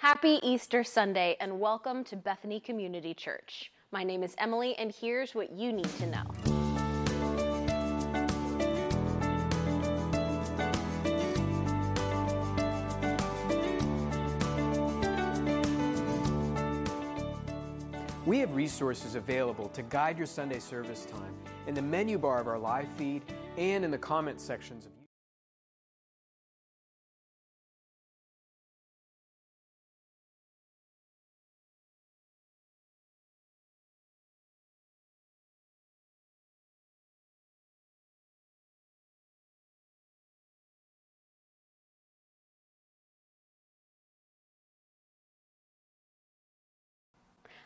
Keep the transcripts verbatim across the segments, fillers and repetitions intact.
Happy Easter Sunday and welcome to Bethany Community Church. My name is Emily and here's what you need to know. We have resources available to guide your Sunday service time in the menu bar of our live feed and in the comment sections of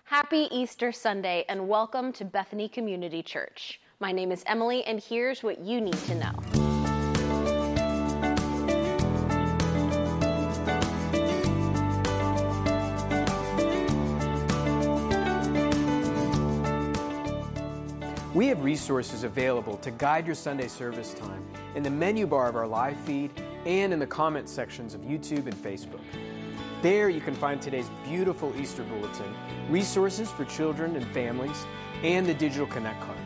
Happy Easter Sunday and welcome to Bethany Community Church. My name is Emily and here's what you need to know. We have resources available to guide your Sunday service time in the menu bar of our live feed and in the comment sections of YouTube and Facebook. There you can find today's beautiful Easter bulletin, resources for children and families, and the digital Connect card.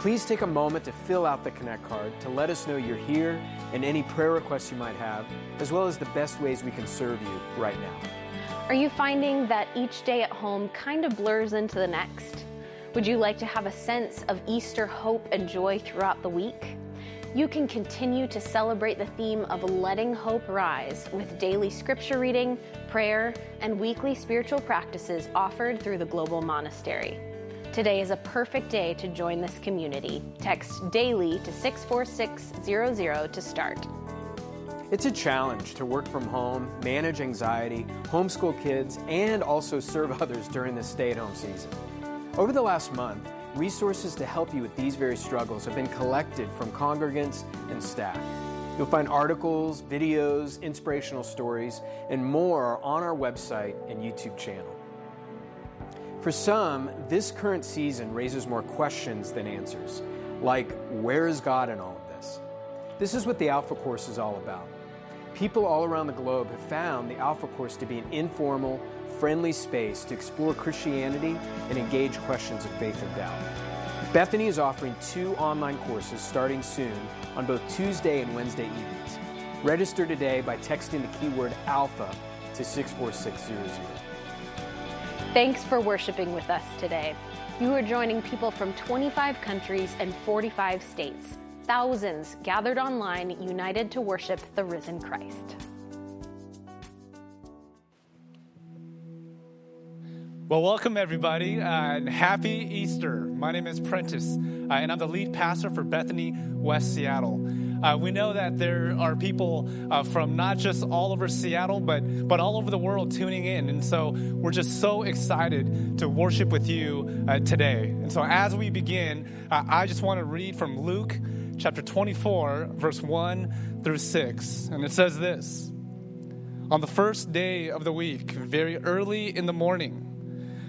Please take a moment to fill out the Connect card to let us know you're here and any prayer requests you might have, as well as the best ways we can serve you right now. Are you finding that each day at home kind of blurs into the next? Would you like to have a sense of Easter hope and joy throughout the week? You can continue to celebrate the theme of letting hope rise with daily scripture reading, prayer, and weekly spiritual practices offered through the Global Monastery. Today is a perfect day to join this community. Text DAILY to six four six zero zero to start. It's a challenge to work from home, manage anxiety, homeschool kids, and also serve others during this stay-at-home season. Over the last month, resources to help you with these very struggles have been collected from congregants and staff. You'll find articles, videos, inspirational stories, and more on our website and YouTube channel. For some, this current season raises more questions than answers, like where is God in all of this? This is what the Alpha Course is all about. People all around the globe have found the Alpha Course to be an informal, friendly space to explore Christianity and engage questions of faith and doubt. Bethany is offering two online courses starting soon on both Tuesday and Wednesday evenings. Register today by texting the keyword ALPHA to six four six zero zero. Thanks for worshiping with us today. You are joining people from twenty-five countries and forty-five states. Thousands gathered online, united to worship the risen Christ. Well, welcome everybody, uh, and happy Easter. My name is Prentice, uh, and I'm the lead pastor for Bethany West Seattle. Uh, we know that there are people uh, from not just all over Seattle, but, but all over the world tuning in, and so we're just so excited to worship with you uh, today. And so as we begin, uh, I just want to read from Luke chapter twenty-four, verse one through six, and it says this. On the first day of the week, very early in the morning,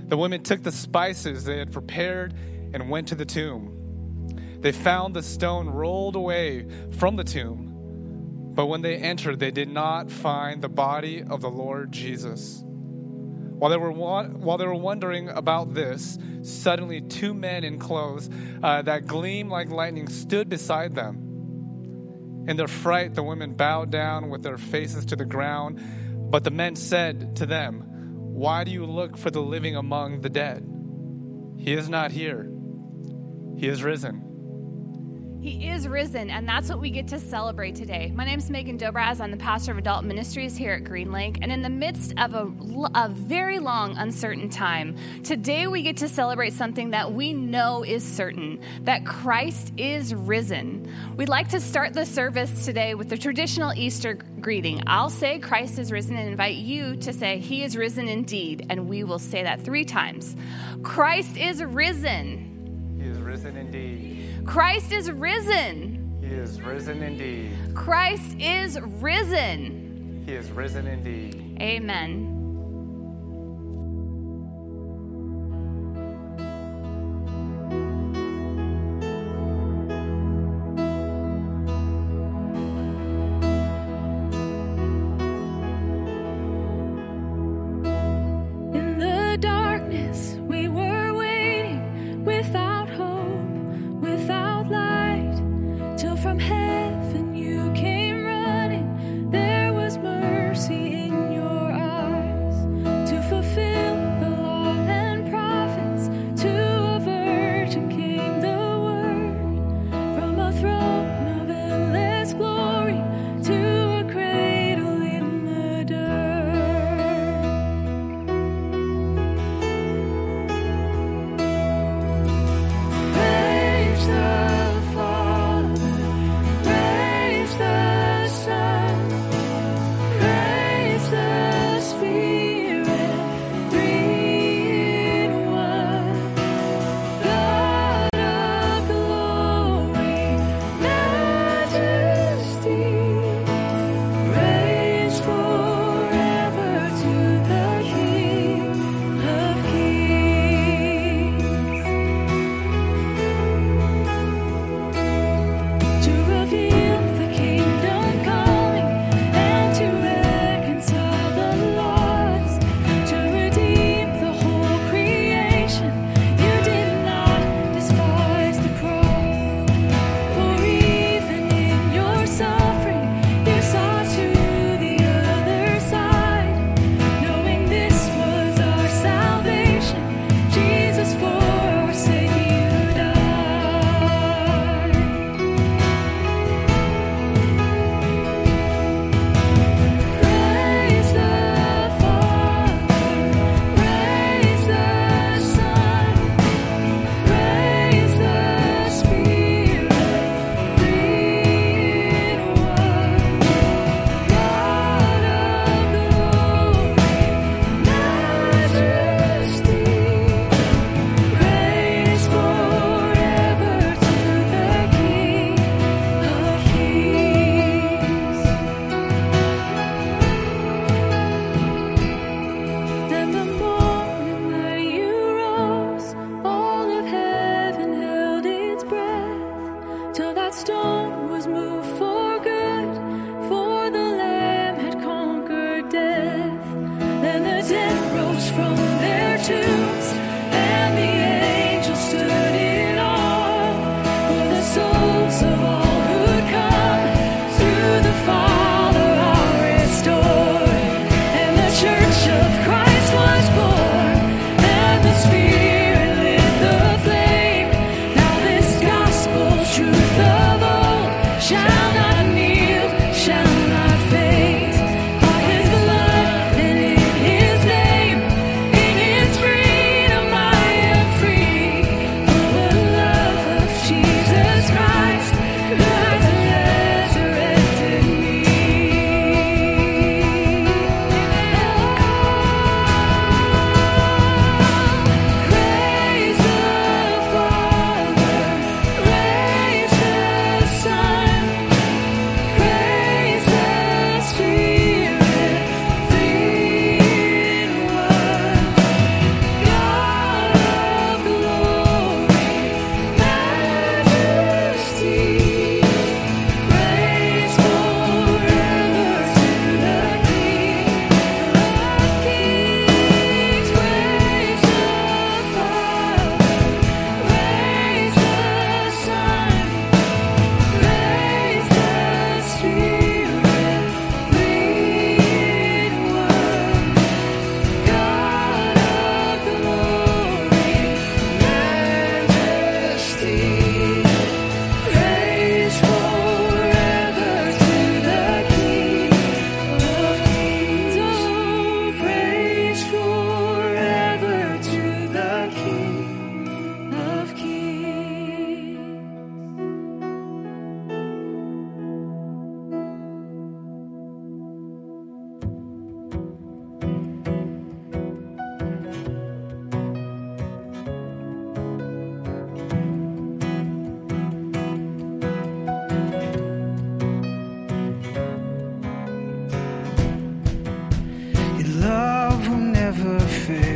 the women took the spices they had prepared and went to the tomb. They found the stone rolled away from the tomb, but when they entered, they did not find the body of the Lord Jesus. While they were while they were wondering about this, suddenly two men in clothes uh, that gleamed like lightning stood beside them. In their fright, the women bowed down with their faces to the ground, but the men said to them, "Why do you look for the living among the dead? He is not here. He is risen." He is risen, and that's what we get to celebrate today. My name is Megan Dobras. I'm the pastor of adult ministries here at Green Lake. And in the midst of a, a very long, uncertain time, today we get to celebrate something that we know is certain, that Christ is risen. We'd like to start the service today with the traditional Easter greeting. I'll say Christ is risen and invite you to say he is risen indeed, and we will say that three times. Christ is risen. He is risen indeed. Christ is risen. He is risen indeed. Christ is risen. He is risen indeed. Amen.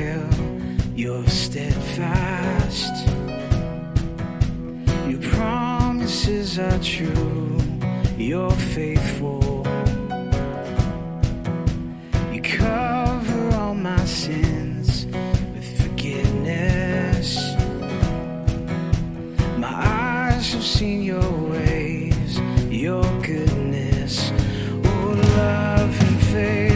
still, you're steadfast. Your promises are true, you're faithful. You cover all my sins with forgiveness. My eyes have seen your ways, your goodness. Oh, love and faith.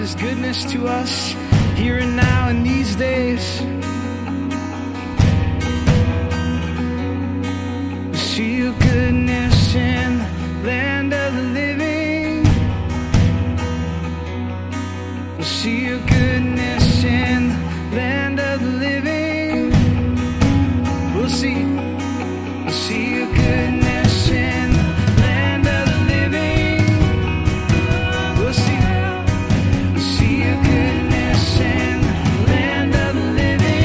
His goodness to us here and now in these days. We see your goodness in the land of the living. We see your goodness in the land of the living. We'll see. We'll see your goodness in. See your goodness in the land of the living.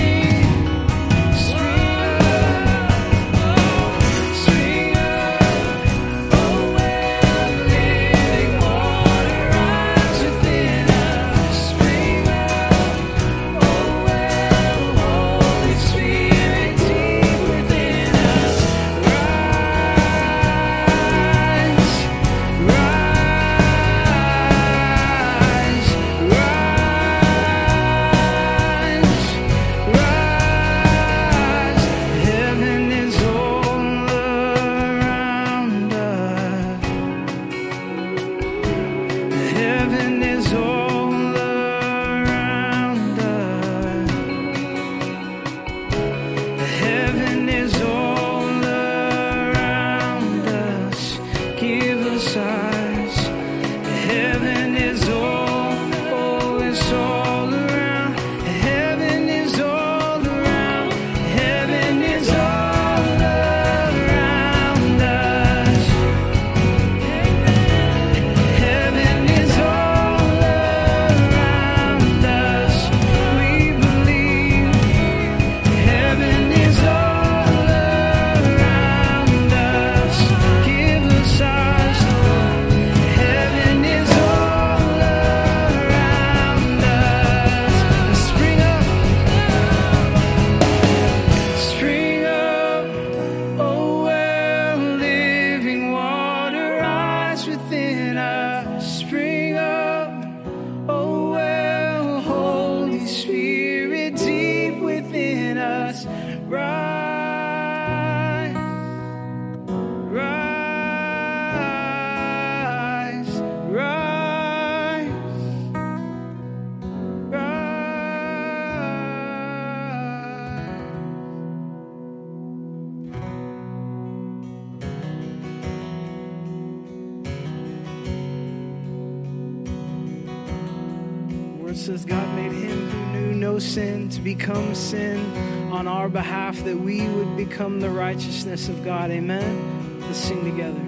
says God made him who knew no sin to become sin on our behalf, that we would become the righteousness of God. Amen. Let's sing together.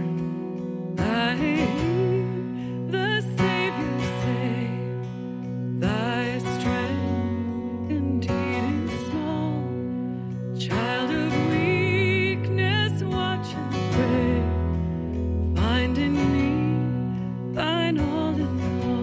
I hear the Savior say, thy strength indeed is small, child of weakness, watch and pray, find in me thine all in all.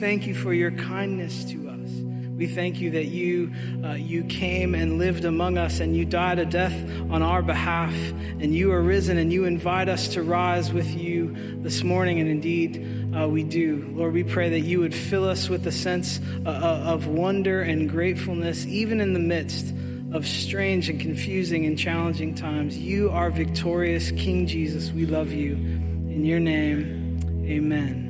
Thank you for your kindness to us. We thank you that you uh, you came and lived among us, and you died a death on our behalf, and you are risen, and you invite us to rise with you this morning, and indeed uh, we do. Lord, we pray that you would fill us with a sense uh, of wonder and gratefulness, even in the midst of strange and confusing and challenging times. You are victorious, King Jesus. We love you. In your name, amen.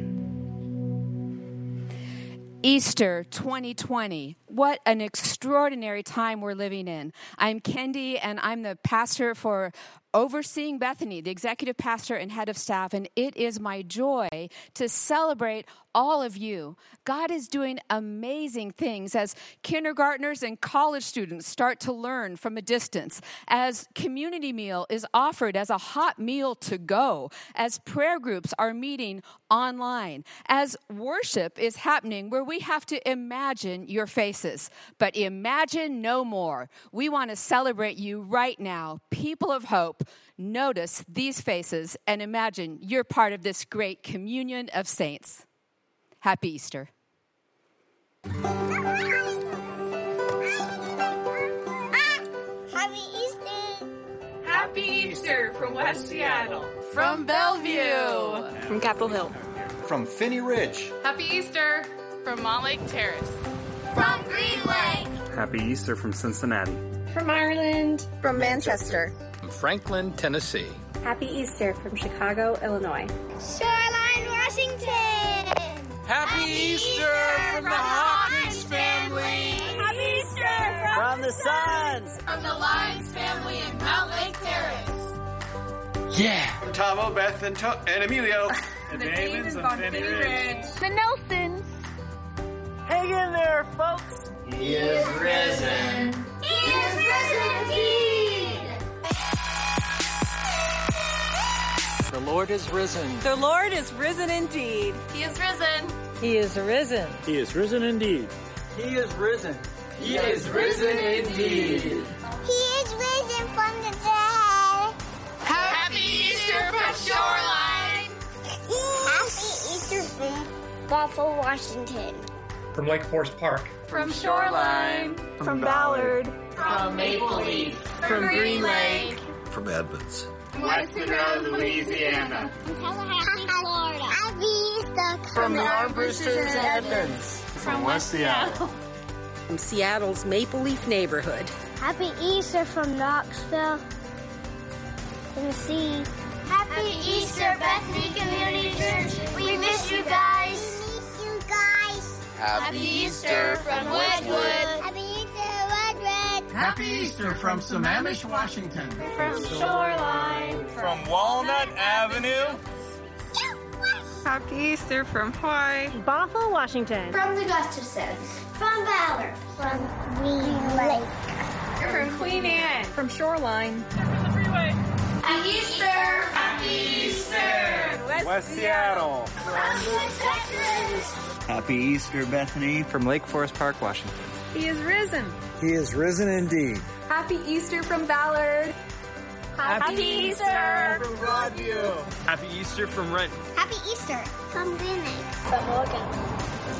Easter twenty twenty, what an extraordinary time we're living in. I'm Kendi, and I'm the pastor for overseeing Bethany, the executive pastor and head of staff, and it is my joy to celebrate all of you. God is doing amazing things as kindergartners and college students start to learn from a distance, as community meal is offered as a hot meal to go, as prayer groups are meeting online, as worship is happening where we have to imagine your faces, but imagine no more. We want to celebrate you right now, people of hope. Notice these faces and imagine you're part of this great communion of saints. Happy Easter. Happy Easter. Happy Easter from West Seattle. From Bellevue. From Capitol Hill. From Finney Ridge. Happy Easter from Mont Lake Terrace. From Green Lake. Happy Easter from Cincinnati. From Ireland. From Manchester. From Franklin, Tennessee. Happy Easter from Chicago, Illinois. Shoreline, Washington. Happy, Happy Easter, Easter from, from the Hawkins family. family. Happy Easter from, from the Suns. From the Lyons family in Mount Lake Terrace. Yeah. From Tomo, Beth, and, to- and Emilio. the the Damons of Finney Ridge. Ridge. The Nelsons. Hang in there, folks. He is risen. He is risen indeed. The Lord is risen. The Lord is risen indeed. He is risen. He is risen. He is risen indeed. He is risen. He is risen indeed. He is risen from the dead. Happy Easter from Shoreline. Happy Easter from Buffalo, Washington. From Lake Forest Park. From Shoreline. From, from Ballard. From Maple Leaf. From, from Green Lake. From Edmonds. West Monroe, Louisiana. From Tallahassee, Florida. Happy Easter. From the Armbrusters and Edmonds. From West Seattle. From Seattle's Maple Leaf neighborhood. Happy Easter from Knoxville, Tennessee. Happy, Happy Easter, Bethany Community Church. We miss you guys. We miss you guys. Happy Easter from Wedgwood. Happy Happy Easter from Sammamish, Washington. From Shoreline. From Walnut Avenue. Happy Easter from Hawaii. Bothell, Washington. From the Gustafsons. From Ballard. From Green Lake. From Queen Anne. From Shoreline. From the freeway. Happy Easter. Happy Easter. West, West Seattle. From West Texas. Happy Easter, Bethany. From Lake Forest Park, Washington. He is risen. He is risen indeed. Happy Easter from Ballard. Happy, Happy Easter, Easter from Broadview. Happy Easter from Renton. Happy Easter from Green Lake. From Morgan.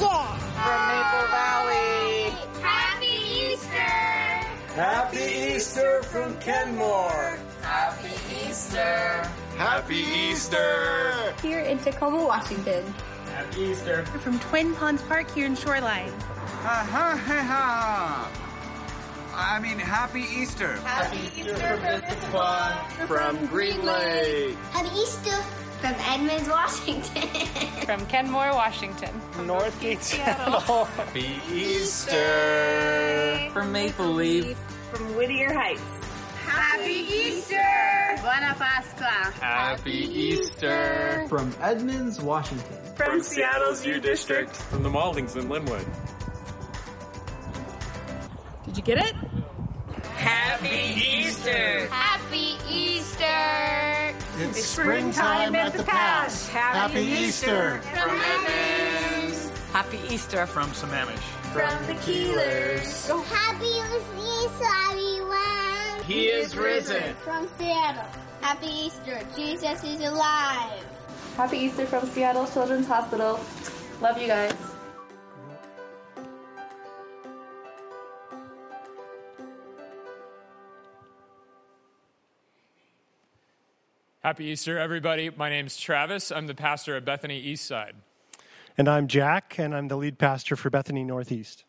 Yeah. From Maple Valley. Happy Easter. Happy Easter from Kenmore. Happy Easter. Happy Easter. Here in Tacoma, Washington. Happy Easter. From Twin Ponds Park here in Shoreline. Ha ha ha! I mean, Happy Easter! Happy, Happy Easter, Easter from Mississauga, from Green Lake. Happy Easter from Edmonds, Washington. From Kenmore, Washington. From Northgate, Seattle. Happy Easter from Maple Leaf. From Whittier Heights. Happy Easter! Buena Pascua! Happy Easter from Edmonds, Washington. From, from Seattle's U District. From the Maldings in Linwood. Did you get it? Happy Easter! Happy Easter! It's, it's springtime at the pass. Happy, Happy Easter! From Edmonds! Happy Easter from Sammamish. From, from the Keelers. Go. Happy Easter, everyone! He is risen! From Seattle. Happy Easter. Jesus is alive. Happy Easter from Seattle Children's Hospital. Love you guys. Happy Easter, everybody. My name's Travis. I'm the pastor of Bethany Eastside. And I'm Jack, and I'm the lead pastor for Bethany Northeast.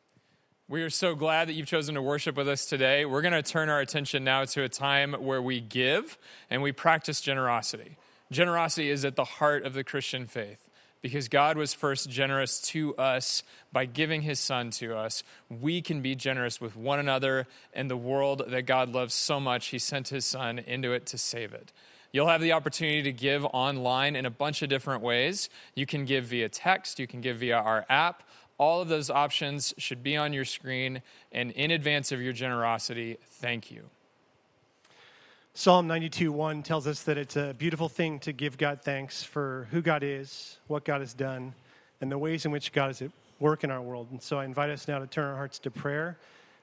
We are so glad that you've chosen to worship with us today. We're going to turn our attention now to a time where we give and we practice generosity. Generosity is at the heart of the Christian faith. because God was first generous to us by giving his son to us, we can be generous with one another and the world that God loves so much. He sent his son into it to save it. You'll have the opportunity to give online in a bunch of different ways. You can give via text. You can give via our app. All of those options should be on your screen. And in advance of your generosity, thank you. Psalm ninety-two one tells us that it's a beautiful thing to give God thanks for who God is, what God has done, and the ways in which God is at work in our world. And so I invite us now to turn our hearts to prayer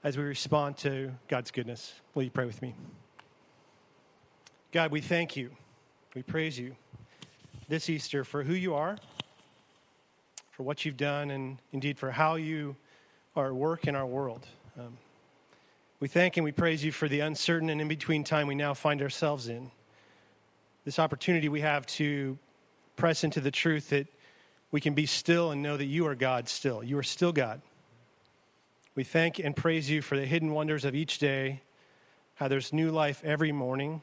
as we respond to God's goodness. Will you pray with me? God, we thank you, we praise you this Easter for who you are, for what you've done, and indeed for how you are at work in our world. Um, we thank and we praise you for the uncertain and in-between time we now find ourselves in. This opportunity we have to press into the truth that we can be still and know that you are God still. You are still God. We thank and praise you for the hidden wonders of each day, how there's new life every morning.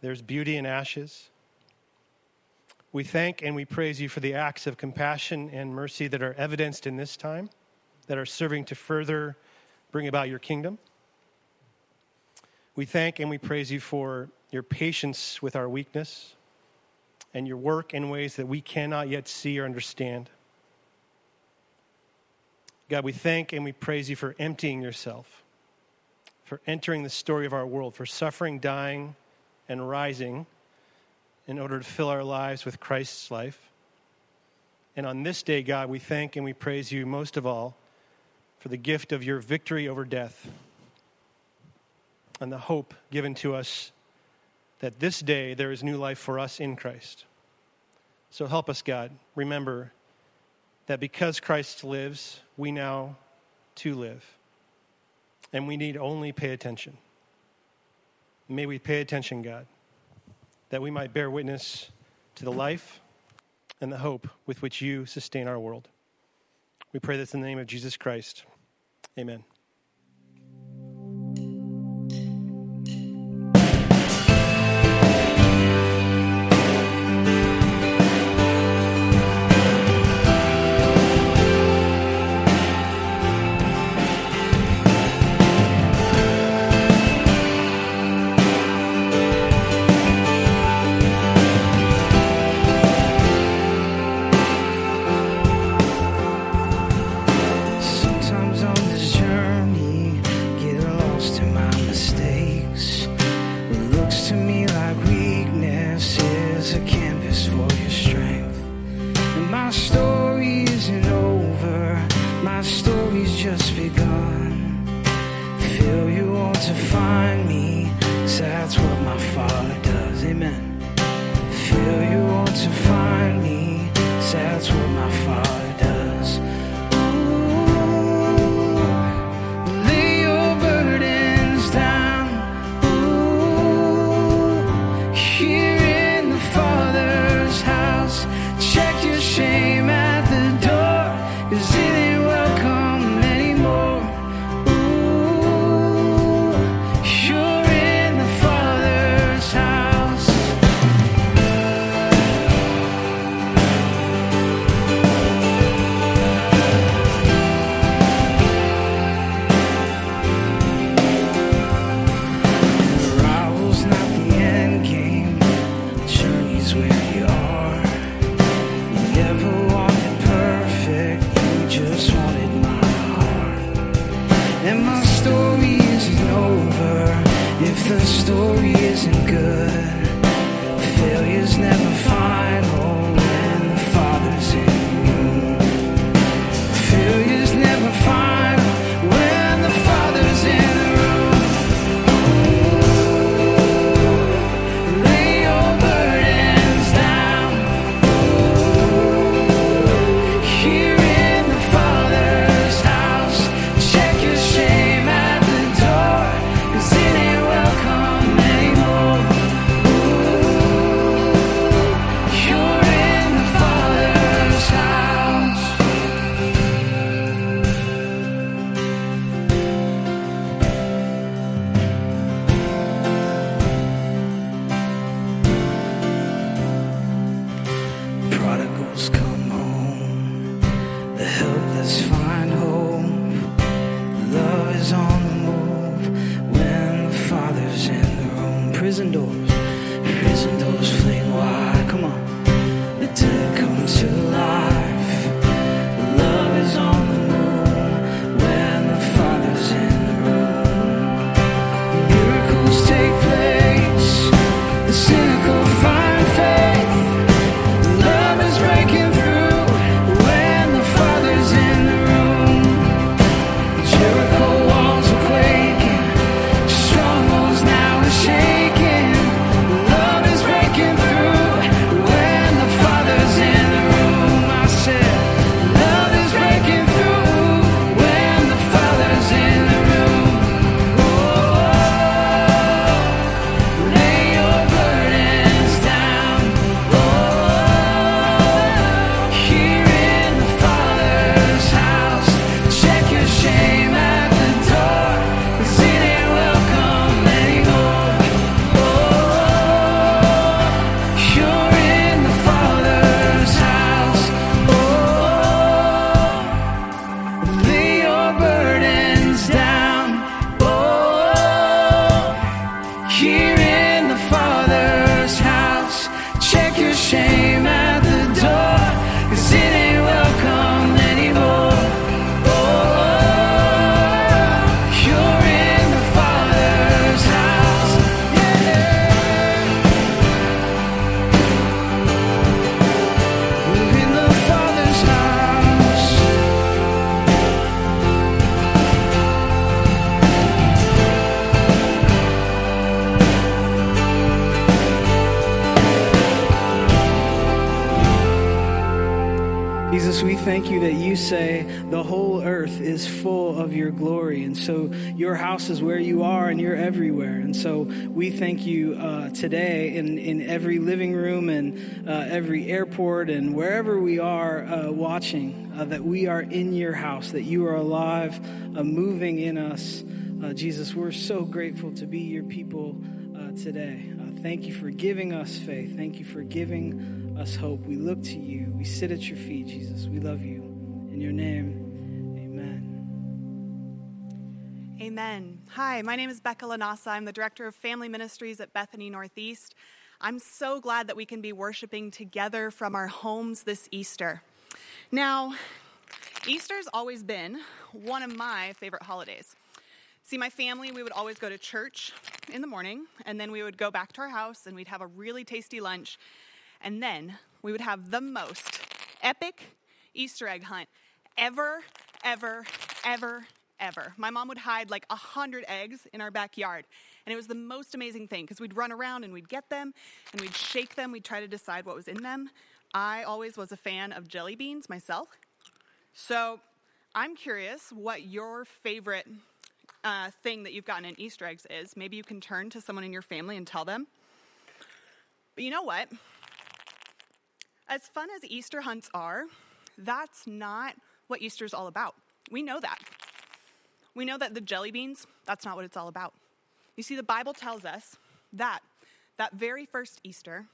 There's beauty in ashes. We thank and we praise you for the acts of compassion and mercy that are evidenced in this time, that are serving to further bring about your kingdom. We thank and we praise you for your patience with our weakness and your work in ways that we cannot yet see or understand. God, we thank and we praise you for emptying yourself, for entering the story of our world, for suffering, dying, and rising in order to fill our lives with Christ's life. And on this day, God, we thank and we praise you most of all for the gift of your victory over death and the hope given to us that this day there is new life for us in Christ. So help us, God, remember that because Christ lives, we now too live, and we need only pay attention. May we pay attention, God, that we might bear witness to the life and the hope with which you sustain our world. We pray this in the name of Jesus Christ. Amen. Jesus, we thank you that you say the whole earth is full of your glory. And so your house is where you are and you're everywhere. And so we thank you uh, today in, in every living room and uh, every airport and wherever we are uh, watching, uh, that we are in your house, that you are alive, uh, moving in us. Uh, Jesus, we're so grateful to be your people uh, today. Uh, thank you for giving us faith. Thank you for giving us hope. We look to you. We sit at your feet, Jesus. We love you. In your name, amen. Amen. Hi, my name is Becca Lanasa. I'm the Director of Family Ministries at Bethany Northeast. I'm so glad that we can be worshiping together from our homes this Easter. Now, Easter's always been one of my favorite holidays. See, my family, we would always go to church in the morning, and then we would go back to our house, and we'd have a really tasty lunch. And then we would have the most epic Easter egg hunt ever, ever, ever, ever. My mom would hide like a hundred eggs in our backyard. And it was the most amazing thing because we'd run around and we'd get them and we'd shake them. We'd try to decide what was in them. I always was a fan of jelly beans myself. So I'm curious what your favorite uh, thing that you've gotten in Easter eggs is. Maybe you can turn to someone in your family and tell them. But you know what? As fun as Easter hunts are, that's not what Easter's all about. We know that. We know that the jelly beans, that's not what it's all about. You see, the Bible tells us that that very first Easter,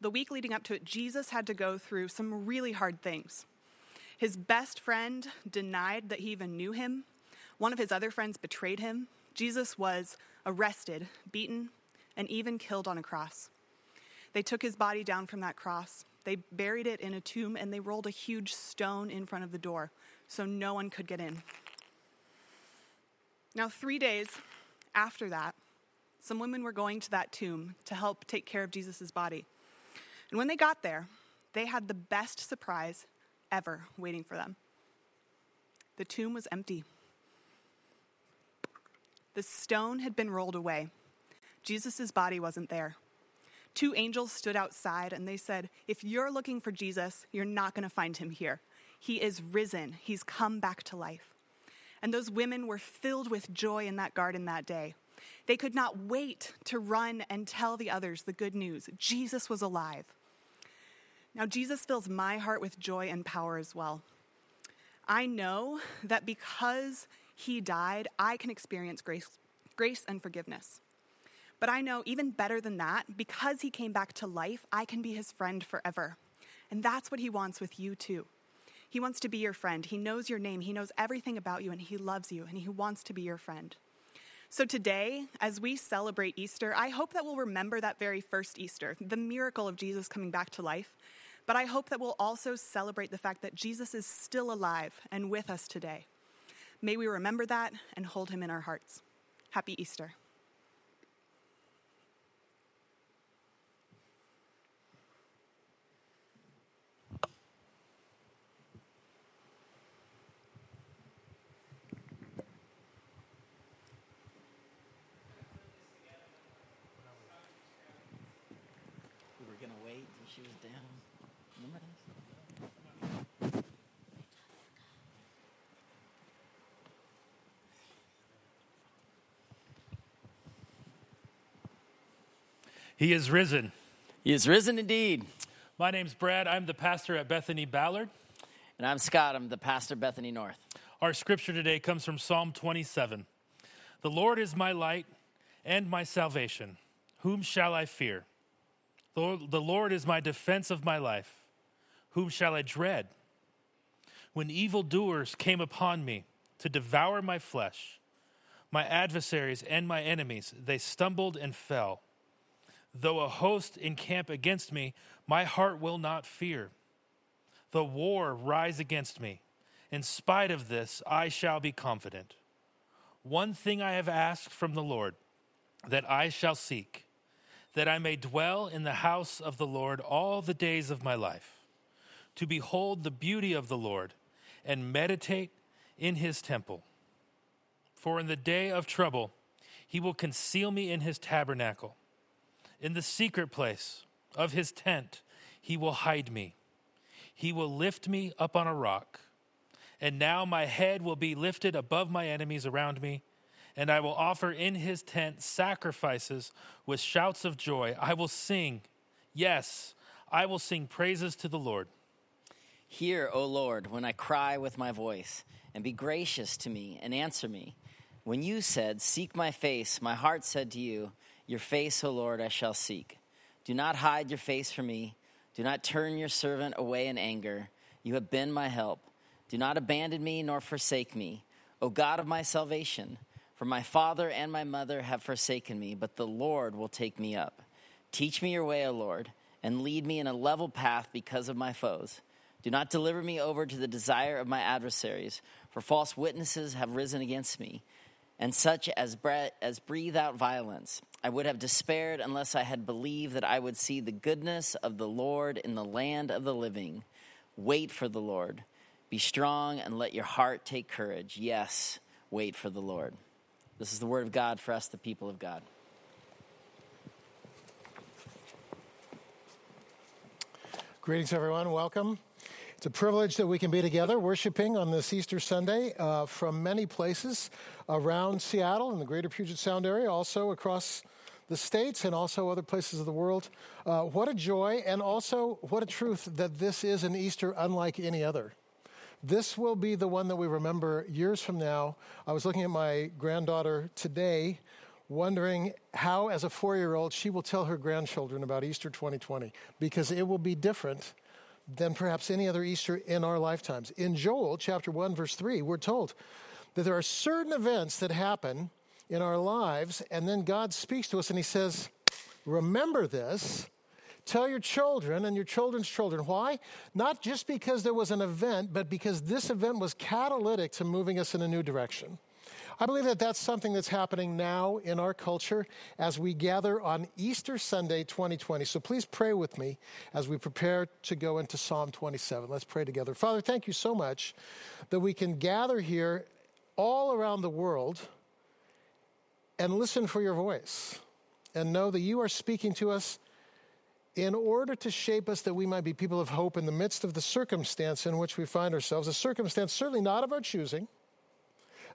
the week leading up to it, Jesus had to go through some really hard things. His best friend denied that he even knew him. One of his other friends betrayed him. Jesus was arrested, beaten, and even killed on a cross. They took his body down from that cross. They buried it in a tomb, and they rolled a huge stone in front of the door so no one could get in. Now, three days after that, some women were going to that tomb to help take care of Jesus' body. And when they got there, they had the best surprise ever waiting for them. The tomb was empty. The stone had been rolled away. Jesus' body wasn't there. Two angels stood outside and they said, if you're looking for Jesus, you're not going to find him here. He is risen. He's come back to life. And those women were filled with joy in that garden that day. They could not wait to run and tell the others the good news. Jesus was alive. Now, Jesus fills my heart with joy and power as well. I know that because he died, I can experience grace, grace and forgiveness. But I know even better than that, because he came back to life, I can be his friend forever. And that's what he wants with you too. He wants to be your friend. He knows your name. He knows everything about you, and he loves you, and he wants to be your friend. So today, as we celebrate Easter, I hope that we'll remember that very first Easter, the miracle of Jesus coming back to life. But I hope that we'll also celebrate the fact that Jesus is still alive and with us today. May we remember that and hold him in our hearts. Happy Easter. She was down. Remember that? He is risen. He is risen indeed. My name's Brad. I'm the pastor at Bethany Ballard. And I'm Scott. I'm the pastor at Bethany North. Our scripture today comes from Psalm twenty-seven. The Lord is my light and my salvation. Whom shall I fear? The Lord is my defense of my life. Whom shall I dread? When evildoers came upon me to devour my flesh, my adversaries and my enemies, they stumbled and fell. Though a host encamp against me, my heart will not fear. The war rise against me. In spite of this, I shall be confident. One thing I have asked from the Lord, that I shall seek, that I may dwell in the house of the Lord all the days of my life, to behold the beauty of the Lord and meditate in his temple. For in the day of trouble, he will conceal me in his tabernacle. In the secret place of his tent, he will hide me. He will lift me up on a rock. And now my head will be lifted above my enemies around me. And I will offer in his tent sacrifices with shouts of joy. I will sing, yes, I will sing praises to the Lord. Hear, O Lord, when I cry with my voice, and be gracious to me and answer me. When you said, seek my face, my heart said to you, your face, O Lord, I shall seek. Do not hide your face from me. Do not turn your servant away in anger. You have been my help. Do not abandon me nor forsake me, O God of my salvation. For my father and my mother have forsaken me, but the Lord will take me up. Teach me your way, O Lord, and lead me in a level path because of my foes. Do not deliver me over to the desire of my adversaries, for false witnesses have risen against me, and such as breathe out violence. I would have despaired unless I had believed that I would see the goodness of the Lord in the land of the living. Wait for the Lord. Be strong and let your heart take courage. Yes, wait for the Lord. This is the word of God for us, the people of God. Greetings, everyone. Welcome. It's a privilege that we can be together worshiping on this Easter Sunday uh, from many places around Seattle and the greater Puget Sound area, also across the States and also other places of the world. Uh, what a joy, and also what a truth that this is an Easter unlike any other. This will be the one that we remember years from now. I was looking at my granddaughter today, wondering how, as a four-year-old, she will tell her grandchildren about Easter twenty twenty, because it will be different than perhaps any other Easter in our lifetimes. In Joel chapter one, verse three, we're told that there are certain events that happen in our lives, and then God speaks to us and he says, remember this. Tell your children and your children's children. Why? Not just because there was an event, but because this event was catalytic to moving us in a new direction. I believe that that's something that's happening now in our culture as we gather on Easter Sunday twenty twenty. So please pray with me as we prepare to go into Psalm twenty-seven. Let's pray together. Father, thank you so much that we can gather here all around the world and listen for your voice and know that you are speaking to us in order to shape us that we might be people of hope in the midst of the circumstance in which we find ourselves, a circumstance certainly not of our choosing,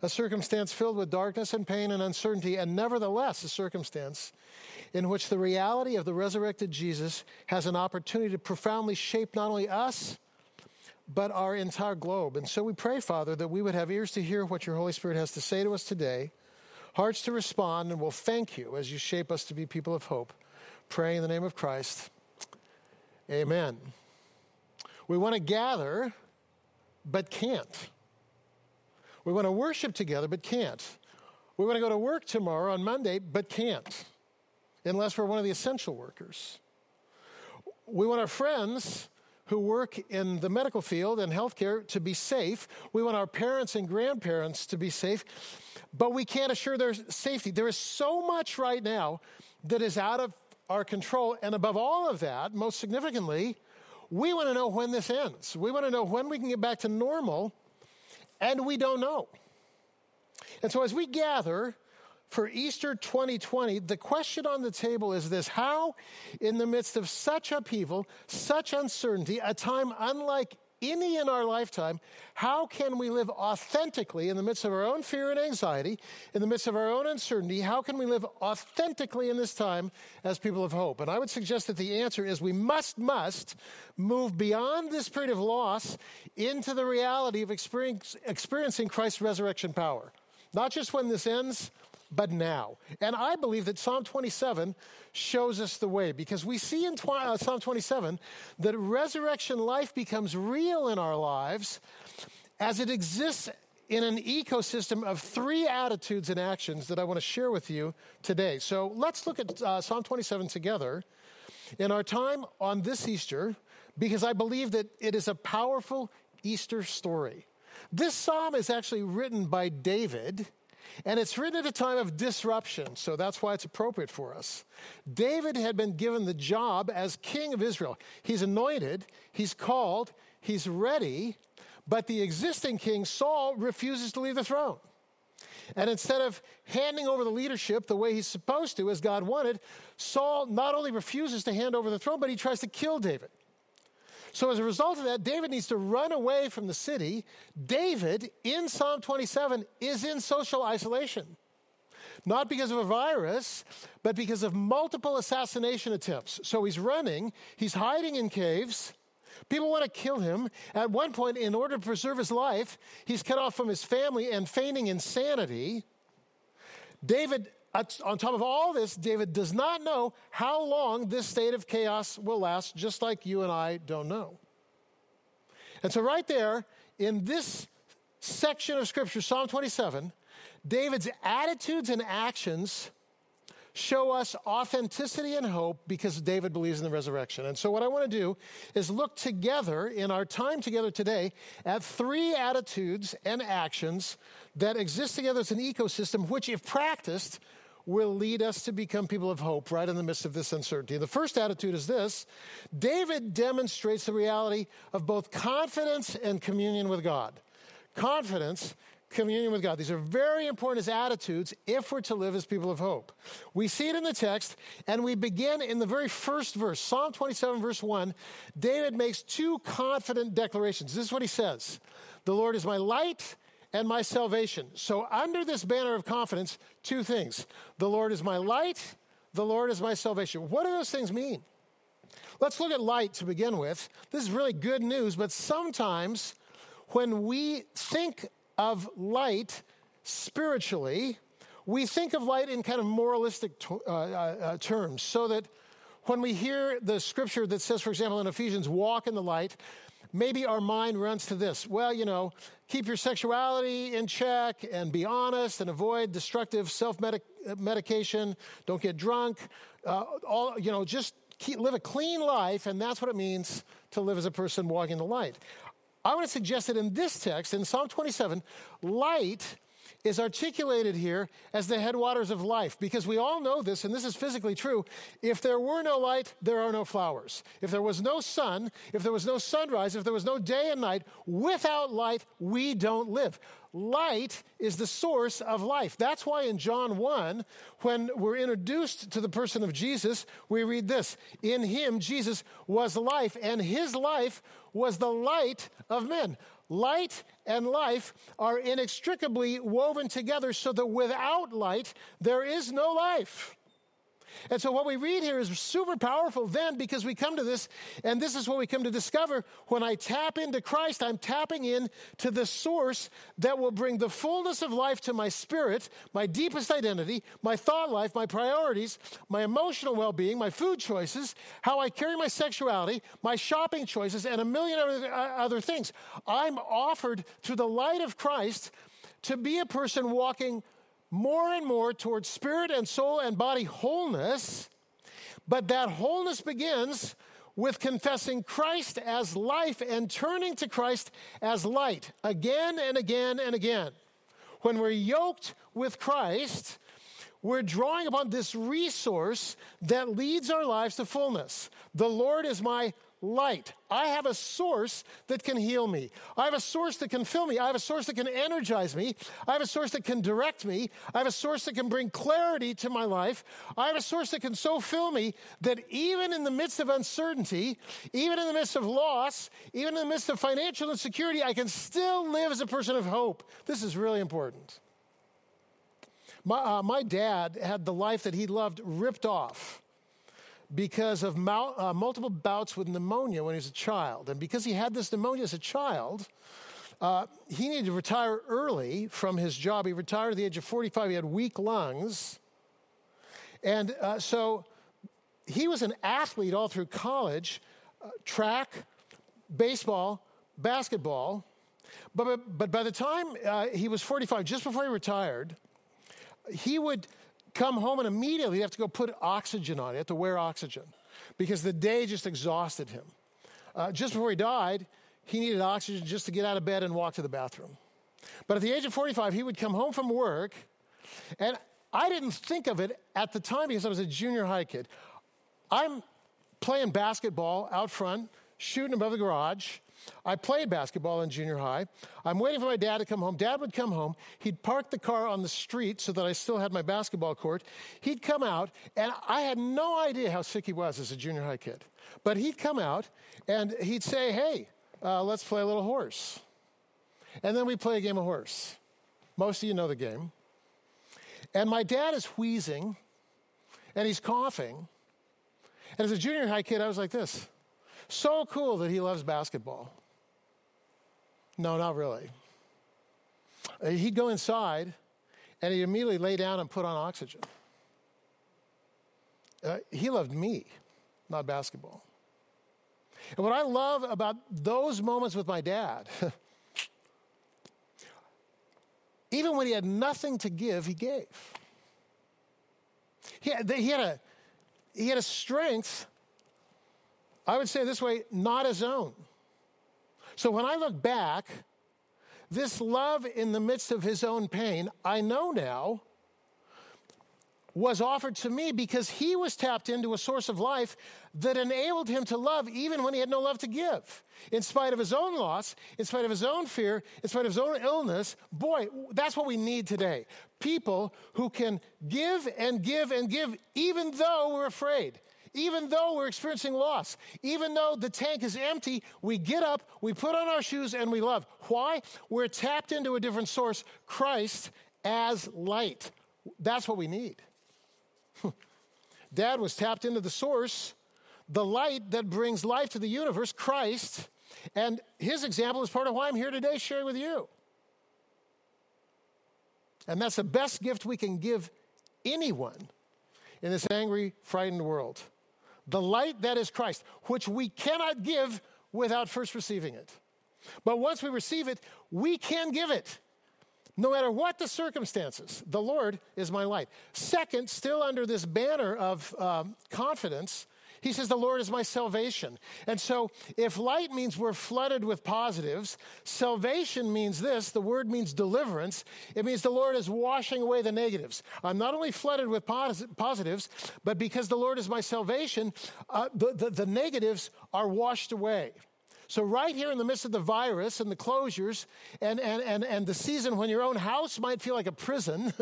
a circumstance filled with darkness and pain and uncertainty, and nevertheless a circumstance in which the reality of the resurrected Jesus has an opportunity to profoundly shape not only us, but our entire globe. And so we pray, Father, that we would have ears to hear what your Holy Spirit has to say to us today, hearts to respond, and we'll thank you as you shape us to be people of hope. Pray in the name of Christ. Amen. We want to gather, but can't. We want to worship together, but can't. We want to go to work tomorrow on Monday, but can't, unless we're one of the essential workers. We want our friends who work in the medical field and healthcare to be safe. We want our parents and grandparents to be safe, but we can't assure their safety. There is so much right now that is out of our control, and above all of that, most significantly, we want to know when this ends. We want to know when we can get back to normal, and we don't know. And so as we gather for Easter twenty twenty, the question on the table is this: how, in the midst of such upheaval, such uncertainty, a time unlike any in our lifetime, how can we live authentically in the midst of our own fear and anxiety, in the midst of our own uncertainty? How can we live authentically in this time as people of hope? And I would suggest that the answer is we must, must move beyond this period of loss into the reality of experience, experiencing Christ's resurrection power. Not just when this ends, but now. And I believe that Psalm twenty-seven shows us the way, because we see in Psalm twenty-seven that resurrection life becomes real in our lives as it exists in an ecosystem of three attitudes and actions that I want to share with you today. So let's look at uh, Psalm twenty-seven together in our time on this Easter, because I believe that it is a powerful Easter story. This psalm is actually written by David, and it's written at a time of disruption, so that's why it's appropriate for us. David had been given the job as king of Israel. He's anointed, he's called, he's ready, but the existing king, Saul, refuses to leave the throne. And instead of handing over the leadership the way he's supposed to, as God wanted, Saul not only refuses to hand over the throne, but he tries to kill David. So as a result of that, David needs to run away from the city. David, in Psalm twenty-seven, is in social isolation. Not because of a virus, but because of multiple assassination attempts. So he's running, he's hiding in caves. People want to kill him. At one point, in order to preserve his life, he's cut off from his family and feigning insanity. David, on top of all this, David does not know how long this state of chaos will last, just like you and I don't know. And so right there, in this section of Scripture, Psalm twenty-seven, David's attitudes and actions show us authenticity and hope because David believes in the resurrection. And so what I want to do is look together in our time together today at three attitudes and actions that exist together as an ecosystem, which if practiced will lead us to become people of hope right in the midst of this uncertainty. The first attitude is this: David demonstrates the reality of both confidence and communion with God. Confidence Communion with God. These are very important as attitudes if we're to live as people of hope. We see it in the text, and we begin in the very first verse, Psalm twenty-seven, verse one. David makes two confident declarations. This is what he says: "The Lord is my light and my salvation." So under this banner of confidence, two things. The Lord is my light, the Lord is my salvation. What do those things mean? Let's look at light to begin with. This is really good news, but sometimes when we think of light spiritually, we think of light in kind of moralistic t- uh, uh, terms, so that when we hear the scripture that says, for example, in Ephesians, walk in the light, maybe our mind runs to this. Well, you know, keep your sexuality in check and be honest and avoid destructive self-medication. Don't get drunk. Uh, all, you know, just keep, live a clean life, and that's what it means to live as a person walking in the light. I want to suggest that in this text, in Psalm twenty-seven, light is articulated here as the headwaters of life, because we all know this, and this is physically true. If there were no light, there are no flowers. If there was no sun, if there was no sunrise, if there was no day and night, without light, we don't live. Light is the source of life. That's why in John one, when we're introduced to the person of Jesus, we read this: "In him, Jesus, was life, and his life was the light of men." Light and life are inextricably woven together, so that without light, there is no life. And so what we read here is super powerful then, because we come to this, and this is what we come to discover: when I tap into Christ, I'm tapping in to the source that will bring the fullness of life to my spirit, my deepest identity, my thought life, my priorities, my emotional well-being, my food choices, how I carry my sexuality, my shopping choices, and a million other things. I'm offered through the light of Christ to be a person walking more and more towards spirit and soul and body wholeness, but that wholeness begins with confessing Christ as life and turning to Christ as light again and again and again. When we're yoked with Christ, we're drawing upon this resource that leads our lives to fullness. The Lord is my light. I have a source that can heal me. I have a source that can fill me. I have a source that can energize me. I have a source that can direct me. I have a source that can bring clarity to my life. I have a source that can so fill me that even in the midst of uncertainty, even in the midst of loss, even in the midst of financial insecurity, I can still live as a person of hope. This is really important. My, uh, my dad had the life that he loved ripped off because of mul- uh, multiple bouts with pneumonia when he was a child. And because he had this pneumonia as a child, uh, he needed to retire early from his job. He retired at the age of forty-five. He had weak lungs. And uh, so he was an athlete all through college, uh, track, baseball, basketball. But, but, but by the time uh, he was forty-five, just before he retired, he would come home and immediately he'd have to go put oxygen on. He'd have to wear oxygen because the day just exhausted him. Uh, just before he died, he needed oxygen just to get out of bed and walk to the bathroom. But at the age of forty-five, he would come home from work, and I didn't think of it at the time because I was a junior high kid. I'm playing basketball out front, shooting above the garage, I played basketball in junior high. I'm waiting for my dad to come home. Dad would come home. He'd park the car on the street so that I still had my basketball court. He'd come out, and I had no idea how sick he was as a junior high kid. But he'd come out, and he'd say, hey, uh, let's play a little horse. And then we'd play a game of horse. Most of you know the game. And my dad is wheezing, and he's coughing. And as a junior high kid, I was like this. So cool that he loves basketball. No, not really. He'd go inside, and he'd immediately lay down and put on oxygen. Uh, he loved me, not basketball. And what I love about those moments with my dad, even when he had nothing to give, he gave. He had, he had a, he had a strength, I would say this way, not his own. So when I look back, this love in the midst of his own pain, I know now, was offered to me because he was tapped into a source of life that enabled him to love even when he had no love to give. In spite of his own loss, in spite of his own fear, in spite of his own illness, boy, that's what we need today. People who can give and give and give even though we're afraid, even though we're experiencing loss, even though the tank is empty, we get up, we put on our shoes, and we love. Why? We're tapped into a different source, Christ as light. That's what we need. Dad was tapped into the source, the light that brings life to the universe, Christ, and his example is part of why I'm here today sharing with you. And that's the best gift we can give anyone in this angry, frightened world. The light that is Christ, which we cannot give without first receiving it. But once we receive it, we can give it. No matter what the circumstances, the Lord is my light. Second, still under this banner of um, confidence, he says, the Lord is my salvation. And so if light means we're flooded with positives, salvation means this, the word means deliverance. It means the Lord is washing away the negatives. I'm not only flooded with pos- positives, but because the Lord is my salvation, uh, the, the, the negatives are washed away. So right here in the midst of the virus and the closures and, and, and, and the season when your own house might feel like a prison,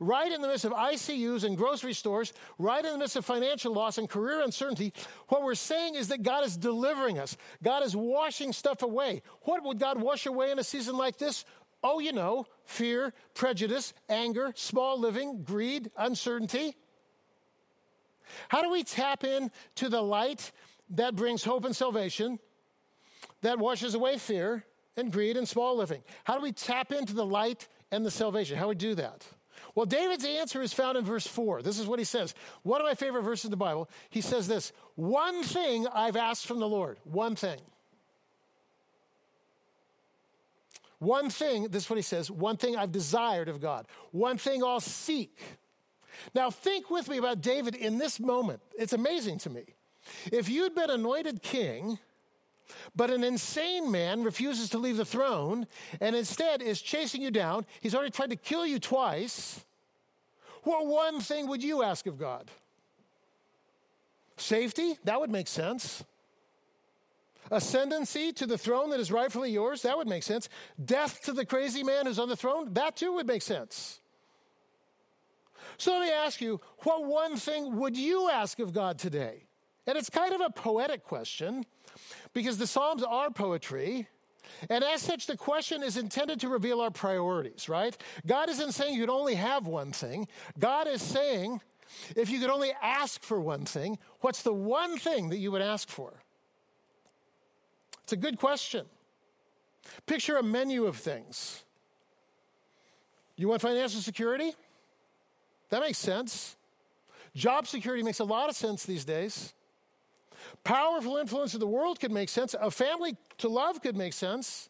right in the midst of I C Us and grocery stores, right in the midst of financial loss and career uncertainty, what we're saying is that God is delivering us. God is washing stuff away. What would God wash away in a season like this? Oh, you know, fear, prejudice, anger, small living, greed, uncertainty. How do we tap in to the light that brings hope and salvation? That washes away fear and greed and small living. How do we tap into the light and the salvation? How do we do that? Well, David's answer is found in verse four. This is what he says. One of my favorite verses in the Bible. He says this, one thing I've asked from the Lord. One thing. One thing, this is what he says, one thing I've desired of God. One thing I'll seek. Now think with me about David in this moment. It's amazing to me. If you'd been anointed king, but an insane man refuses to leave the throne and instead is chasing you down. He's already tried to kill you twice. What one thing would you ask of God? Safety? That would make sense. Ascendancy to the throne that is rightfully yours? That would make sense. Death to the crazy man who's on the throne? That too would make sense. So let me ask you, what one thing would you ask of God today? And it's kind of a poetic question because the Psalms are poetry. And as such, the question is intended to reveal our priorities, right? God isn't saying you could only have one thing. God is saying if you could only ask for one thing, what's the one thing that you would ask for? It's a good question. Picture a menu of things. You want financial security? That makes sense. Job security makes a lot of sense these days. Powerful influence of the world could make sense. A family to love could make sense.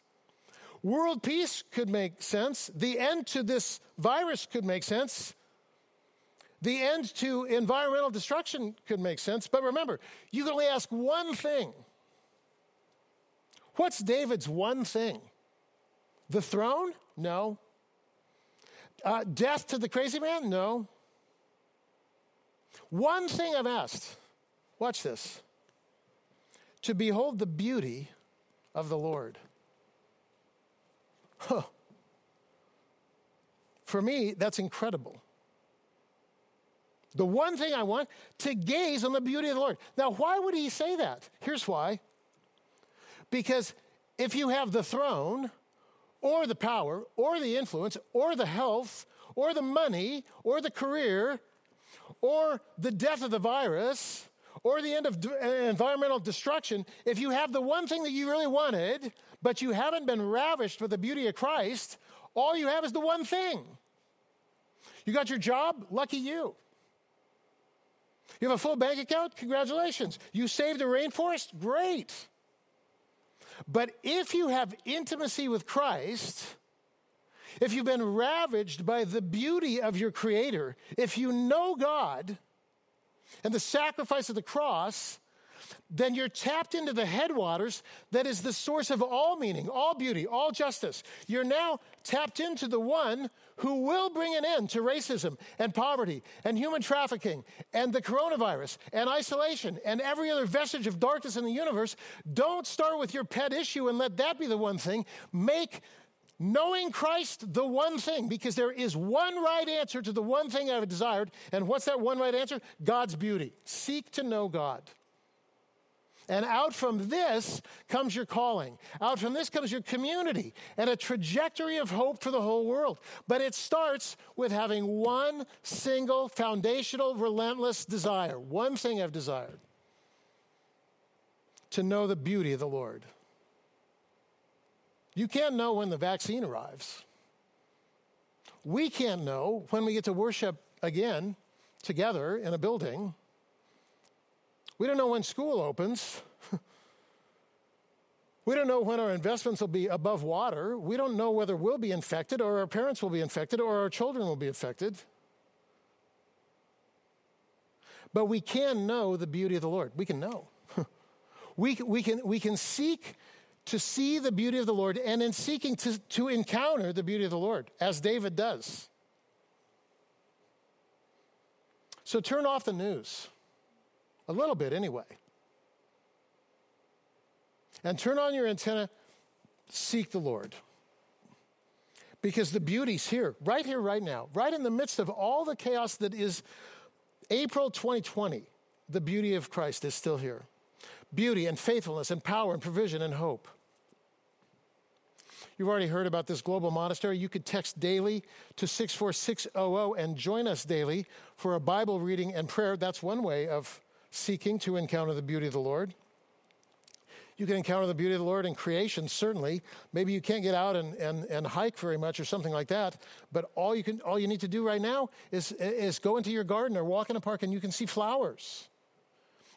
World peace could make sense. The end to this virus could make sense. The end to environmental destruction could make sense. But remember, you can only ask one thing. What's David's one thing? The throne? No. Uh, death to the crazy man? No. One thing I've asked. Watch this. To behold the beauty of the Lord. Huh. For me, that's incredible. The one thing I want, to gaze on the beauty of the Lord. Now, why would he say that? Here's why. Because if you have the throne or the power or the influence or the health or the money or the career or the death of the virus or the end of environmental destruction, if you have the one thing that you really wanted, but you haven't been ravished with the beauty of Christ, all you have is the one thing. You got your job? Lucky you. You have a full bank account? Congratulations. You saved a rainforest? Great. But if you have intimacy with Christ, if you've been ravaged by the beauty of your Creator, if you know God and the sacrifice of the cross, then you're tapped into the headwaters that is the source of all meaning, all beauty, all justice. You're now tapped into the one who will bring an end to racism and poverty and human trafficking and the coronavirus and isolation and every other vestige of darkness in the universe. Don't start with your pet issue and let that be the one thing. Make knowing Christ the one thing, because there is one right answer to the one thing I've desired. And what's that one right answer? God's beauty. Seek to know God. And out from this comes your calling. Out from this comes your community and a trajectory of hope for the whole world. But it starts with having one single foundational, relentless desire. One thing I've desired. To know the beauty of the Lord. You can't know when the vaccine arrives. We can't know when we get to worship again together in a building. We don't know when school opens. We don't know when our investments will be above water. We don't know whether we'll be infected or our parents will be infected or our children will be affected. But we can know the beauty of the Lord. We can know. we, we, can, we can seek to see the beauty of the Lord, and in seeking to, to encounter the beauty of the Lord, as David does. So turn off the news. A little bit anyway. And turn on your antenna, seek the Lord. Because the beauty's here, right here, right now, right in the midst of all the chaos that is April twenty twenty, the beauty of Christ is still here. Beauty and faithfulness and power and provision and hope. You've already heard about this Global Monastery. You could text daily to six four six zero zero and join us daily for a Bible reading and prayer. That's one way of seeking to encounter the beauty of the Lord. You can encounter the beauty of the Lord in creation, certainly. Maybe you can't get out and, and, and hike very much or something like that, but all you can, all you need to do right now is, is go into your garden or walk in a park and you can see flowers.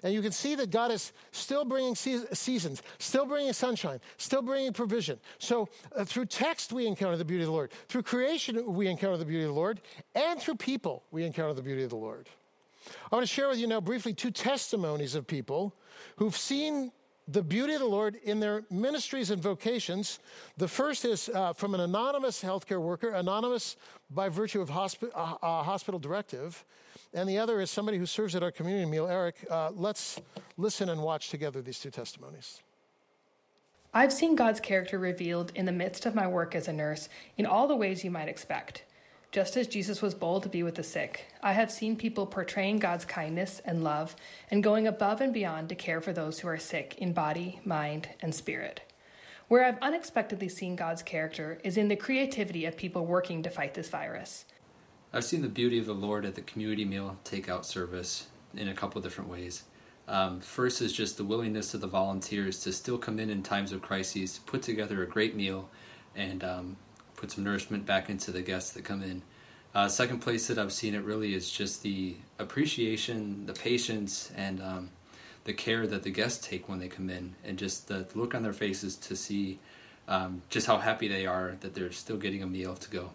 And you can see that God is still bringing seasons, still bringing sunshine, still bringing provision. So uh, through text, we encounter the beauty of the Lord. Through creation, we encounter the beauty of the Lord. And through people, we encounter the beauty of the Lord. I want to share with you now briefly two testimonies of people who've seen the beauty of the Lord in their ministries and vocations. The first is uh, from an anonymous healthcare worker, anonymous by virtue of hospi- uh, uh, hospital directive, and the other is somebody who serves at our community meal. Eric, uh, let's listen and watch together these two testimonies. I've seen God's character revealed in the midst of my work as a nurse in all the ways you might expect. Just as Jesus was bold to be with the sick, I have seen people portraying God's kindness and love and going above and beyond to care for those who are sick in body, mind, and spirit. Where I've unexpectedly seen God's character is in the creativity of people working to fight this virus. I've seen the beauty of the Lord at the community meal takeout service in a couple different ways. Um, first is just the willingness of the volunteers to still come in in times of crises, put together a great meal, and um, put some nourishment back into the guests that come in. Uh, second place that I've seen it really is just the appreciation, the patience, and um, the care that the guests take when they come in, and just the look on their faces to see um, just how happy they are that they're still getting a meal to go.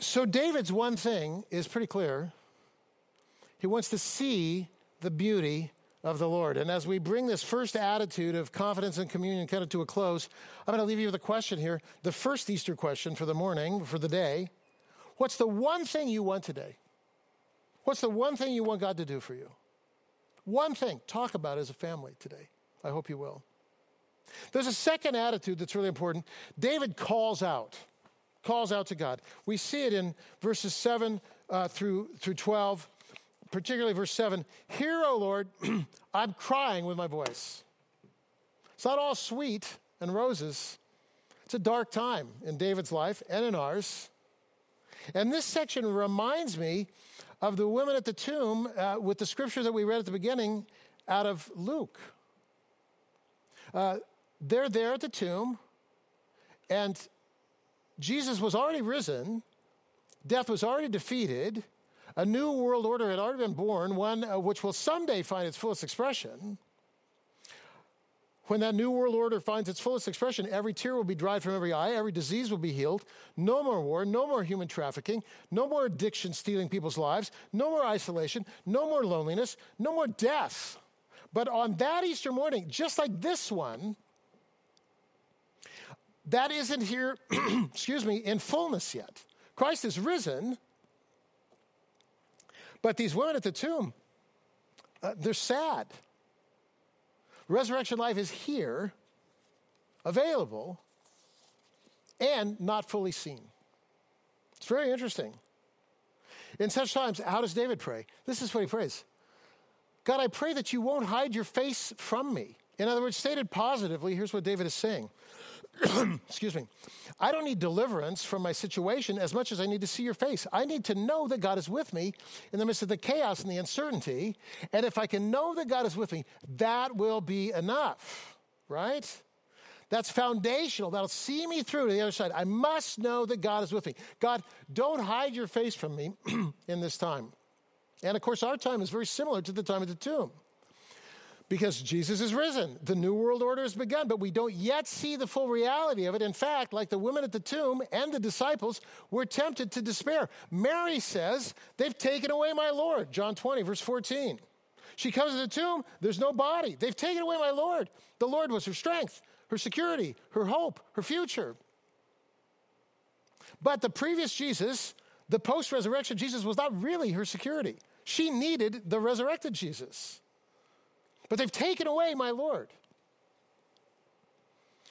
So David's one thing is pretty clear. He wants to see the beauty of the Lord. And as we bring this first attitude of confidence and communion kind of to a close, I'm going to leave you with a question here. The first Easter question for the morning, for the day. What's the one thing you want today? What's the one thing you want God to do for you? One thing. Talk about as a family today. I hope you will. There's a second attitude that's really important. David calls out, calls out to God. We see it in verses seven uh, through, through twelve, particularly verse seven. Hear, O Lord, I'm crying with my voice. It's not all sweet and roses. It's a dark time in David's life and in ours. And this section reminds me of the women at the tomb uh, with the scripture that we read at the beginning out of Luke. Uh, they're there at the tomb, and Jesus was already risen. Death was already defeated. A new world order had already been born, one uh, which will someday find its fullest expression. When that new world order finds its fullest expression, every tear will be dried from every eye, every disease will be healed, no more war, no more human trafficking, no more addiction stealing people's lives, no more isolation, no more loneliness, no more death. But on that Easter morning, just like this one, that isn't here, excuse me, in fullness yet. Christ is risen, but these women at the tomb, uh, they're sad. Resurrection life is here, available, and not fully seen. It's very interesting. In such times, how does David pray? This is what he prays. God, I pray that you won't hide your face from me. In other words, stated positively, here's what David is saying. Excuse me. I don't need deliverance from my situation as much as I need to see your face. I need to know that God is with me in the midst of the chaos and the uncertainty. And if I can know that God is with me, that will be enough, right? That's foundational. That'll see me through to the other side. I must know that God is with me. God, don't hide your face from me in this time. And of course, our time is very similar to the time at the tomb. Because Jesus is risen. The new world order has begun, but we don't yet see the full reality of it. In fact, like the women at the tomb and the disciples, we're tempted to despair. Mary says, they've taken away my Lord, John twenty, verse fourteen. She comes to the tomb, there's no body. They've taken away my Lord. The Lord was her strength, her security, her hope, her future. But the previous Jesus, the post-resurrection Jesus, was not really her security. She needed the resurrected Jesus. But they've taken away my Lord.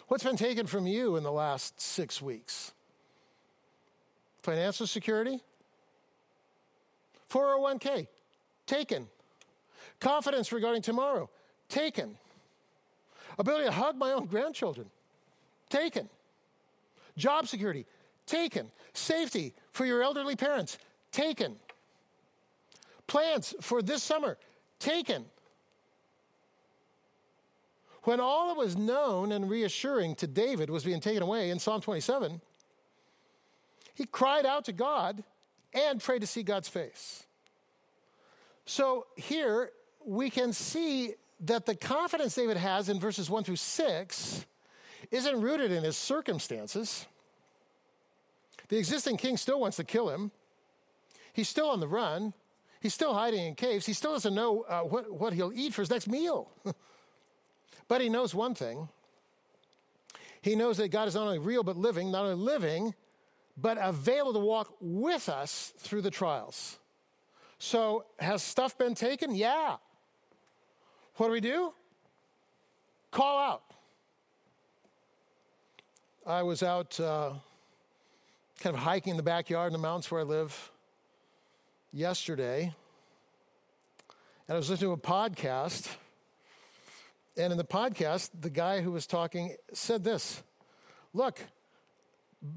What's been taken from you in the last six weeks? Financial security? four oh one k, taken. Confidence regarding tomorrow, taken. Ability to hug my own grandchildren, taken. Job security, taken. Safety for your elderly parents, taken. Plans for this summer, taken. When all that was known and reassuring to David was being taken away in Psalm twenty-seven, he cried out to God and prayed to see God's face. So here we can see that the confidence David has in verses one through six isn't rooted in his circumstances. The existing king still wants to kill him. He's still on the run. He's still hiding in caves. He still doesn't know uh, what, what he'll eat for his next meal. But he knows one thing. He knows that God is not only real but living, not only living, but available to walk with us through the trials. So has stuff been taken? Yeah. What do we do? Call out. I was out uh, kind of hiking in the backyard in the mountains where I live yesterday, and I was listening to a podcast. And in the podcast, the guy who was talking said this, look,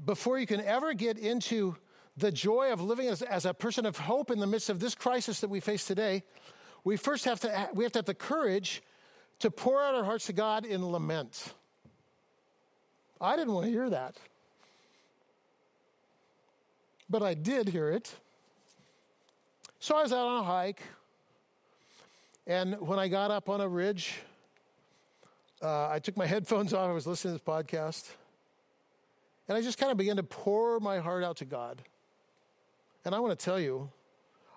before you can ever get into the joy of living as, as a person of hope in the midst of this crisis that we face today, we first have to, we have to have the courage to pour out our hearts to God in lament. I didn't want to hear that, but I did hear it. So I was out on a hike, and when I got up on a ridge, Uh, I took my headphones off. I was listening to this podcast. And I just kind of began to pour my heart out to God. And I want to tell you,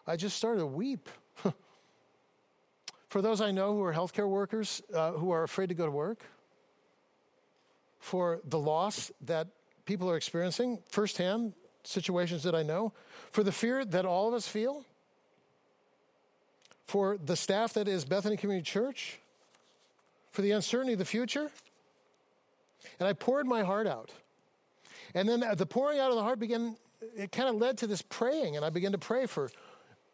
I just started to weep. For those I know who are healthcare workers uh, who are afraid to go to work, for the loss that people are experiencing firsthand, situations that I know, for the fear that all of us feel, for the staff that is Bethany Community Church, for the uncertainty of the future. And I poured my heart out. And then the pouring out of the heart began, it kind of led to this praying. And I began to pray for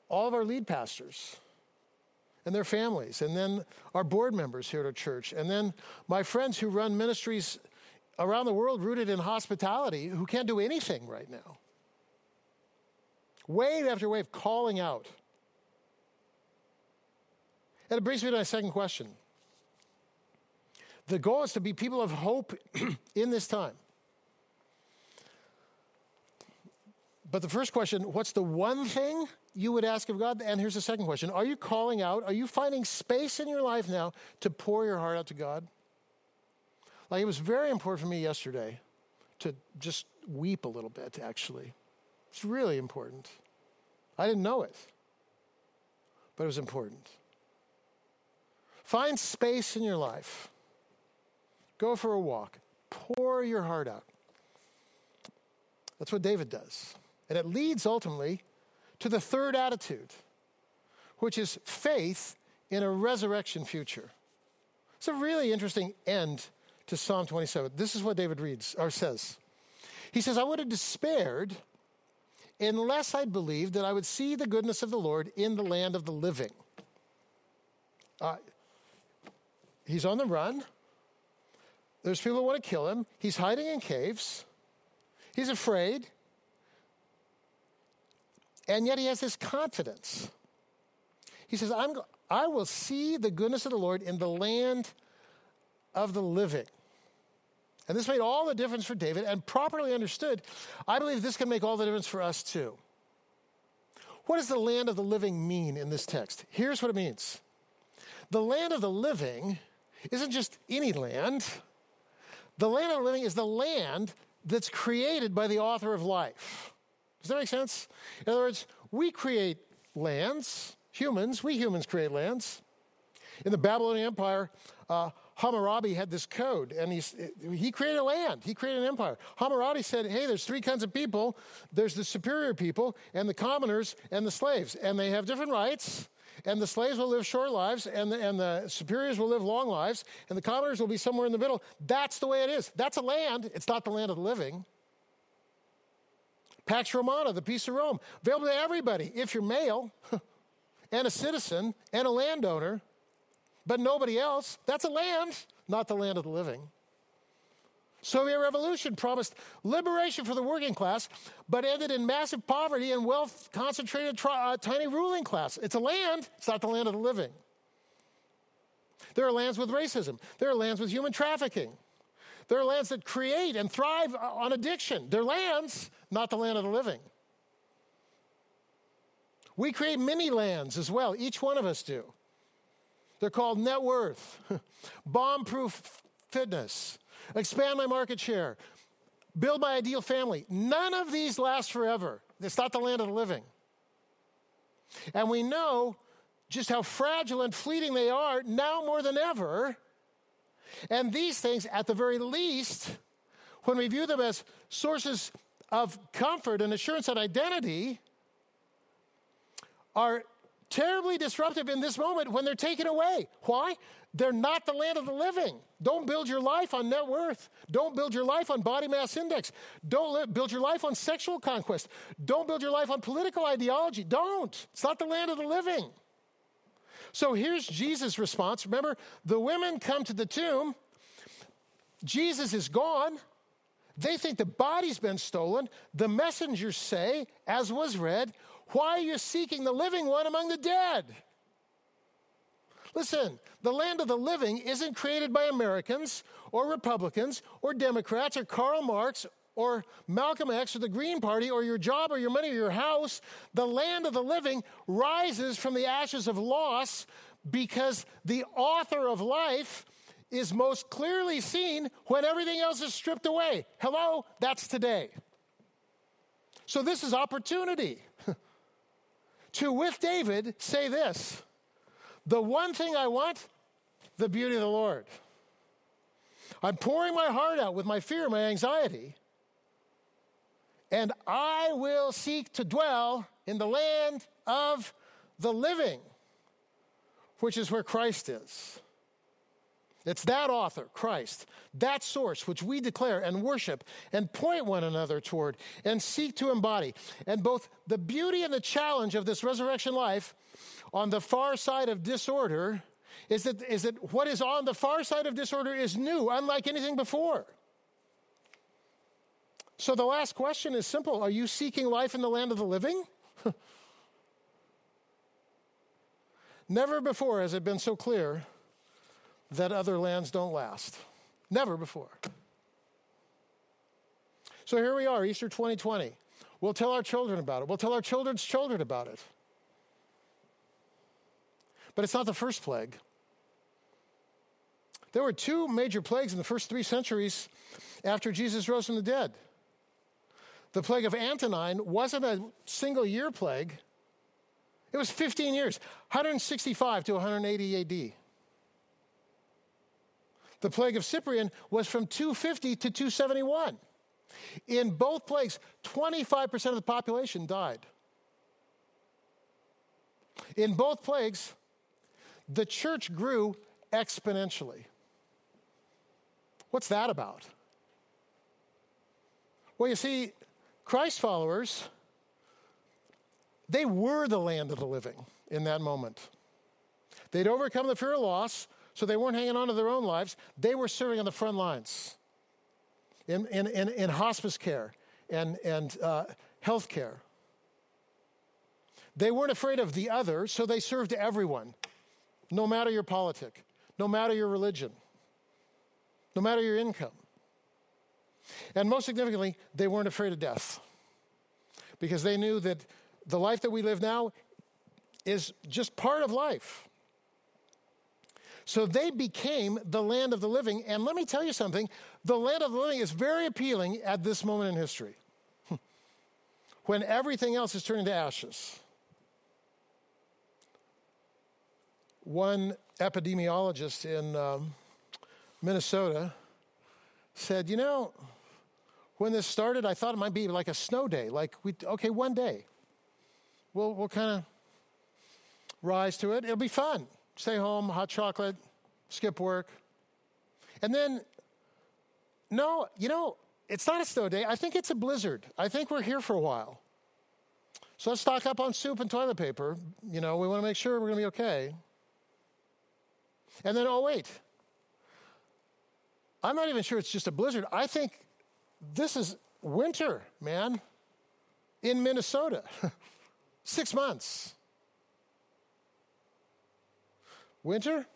all of our lead pastors and their families, and then our board members here at our church, and then my friends who run ministries around the world rooted in hospitality who can't do anything right now. Wave after wave, calling out. And it brings me to my second question. The goal is to be people of hope in this time. But the first question, what's the one thing you would ask of God? And here's the second question. Are you calling out? Are you finding space in your life now to pour your heart out to God? Like, it was very important for me yesterday to just weep a little bit, actually. It's really important. I didn't know it, but it was important. Find space in your life. Go for a walk. Pour your heart out. That's what David does. And it leads ultimately to the third attitude, which is faith in a resurrection future. It's a really interesting end to Psalm twenty-seven. This is what David reads or says. He says, I would have despaired unless I believed that I would see the goodness of the Lord in the land of the living. Uh, he's on the run. There's people who want to kill him. He's hiding in caves. He's afraid. And yet he has this confidence. He says, I'm, I will see the goodness of the Lord in the land of the living. And this made all the difference for David, and properly understood, I believe this can make all the difference for us too. What does the land of the living mean in this text? Here's what it means. The land of the living isn't just any land. The land of the living is the land that's created by the author of life. Does that make sense? In other words, we create lands, humans, we humans create lands. In the Babylonian Empire, uh, Hammurabi had this code, and he, he created a land. He created an empire. Hammurabi said, hey, there's three kinds of people. There's the superior people and the commoners and the slaves, and they have different rights, and the slaves will live short lives, and the, and the superiors will live long lives, and the commoners will be somewhere in the middle. That's the way it is. That's a land. It's not the land of the living. Pax Romana, the peace of Rome, available to everybody if you're male and a citizen and a landowner, but nobody else. That's a land, not the land of the living. Soviet Revolution promised liberation for the working class, but ended in massive poverty and wealth concentrated tri- uh, tiny ruling class. It's a land, it's not the land of the living. There are lands with racism. There are lands with human trafficking. There are lands that create and thrive on addiction. They're lands, not the land of the living. We create many lands as well, each one of us do. They're called net worth, bomb-proof fitness, expand my market share, build my ideal family. None of these last forever. It's not the land of the living. And we know just how fragile and fleeting they are now more than ever. And these things, at the very least, when we view them as sources of comfort and assurance and identity, are terribly disruptive in this moment when they're taken away. Why? They're not the land of the living. Don't build your life on net worth. Don't build your life on body mass index. Don't live, build your life on sexual conquest. Don't build your life on political ideology. Don't. It's not the land of the living. So here's Jesus' response. Remember, the women come to the tomb. Jesus is gone. They think the body's been stolen. The messengers say, as was read, why are you seeking the living one among the dead? Listen, the land of the living isn't created by Americans or Republicans or Democrats or Karl Marx or Malcolm X or the Green Party or your job or your money or your house. The land of the living rises from the ashes of loss because the author of life is most clearly seen when everything else is stripped away. Hello, that's today. So this is opportunity to, with David, say this: the one thing I want, the beauty of the Lord. I'm pouring my heart out with my fear, my anxiety, and I will seek to dwell in the land of the living, which is where Christ is. It's that author, Christ, that source which we declare and worship and point one another toward and seek to embody. And both the beauty and the challenge of this resurrection life on the far side of disorder is that, is that what is on the far side of disorder is new, unlike anything before. So the last question is simple. Are you seeking life in the land of the living? Never before has it been so clear that other lands don't last. Never before. So here we are, Easter twenty twenty. We'll tell our children about it. We'll tell our children's children about it. But it's not the first plague. There were two major plagues in the first three centuries after Jesus rose from the dead. The plague of Antonine wasn't a single year plague. It was fifteen years, one sixty-five to one eighty A D. The plague of Cyprian was from two fifty to two seventy-one. In both plagues, twenty-five percent of the population died. In both plagues, the church grew exponentially. What's that about? Well, you see, Christ followers, they were the land of the living in that moment. They'd overcome the fear of loss, so they weren't hanging on to their own lives. They were serving on the front lines in, in, in, in hospice care and, and uh, health care. They weren't afraid of the other, so they served everyone, no matter your politic, no matter your religion, no matter your income. And most significantly, they weren't afraid of death because they knew that the life that we live now is just part of life. So they became the land of the living. And let me tell you something. The land of the living is very appealing at this moment in history when everything else is turning to ashes. One epidemiologist in um, Minnesota said, you know, when this started, I thought it might be like a snow day. Like, we okay, one day. We'll, we'll kind of rise to it. It'll be fun. Stay home, hot chocolate, skip work. And then, no, you know, it's not a snow day. I think it's a blizzard. I think we're here for a while. So let's stock up on soup and toilet paper. You know, we want to make sure we're going to be okay. And then, oh, wait. I'm not even sure it's just a blizzard. I think this is winter, man, in Minnesota. Six months. Winter?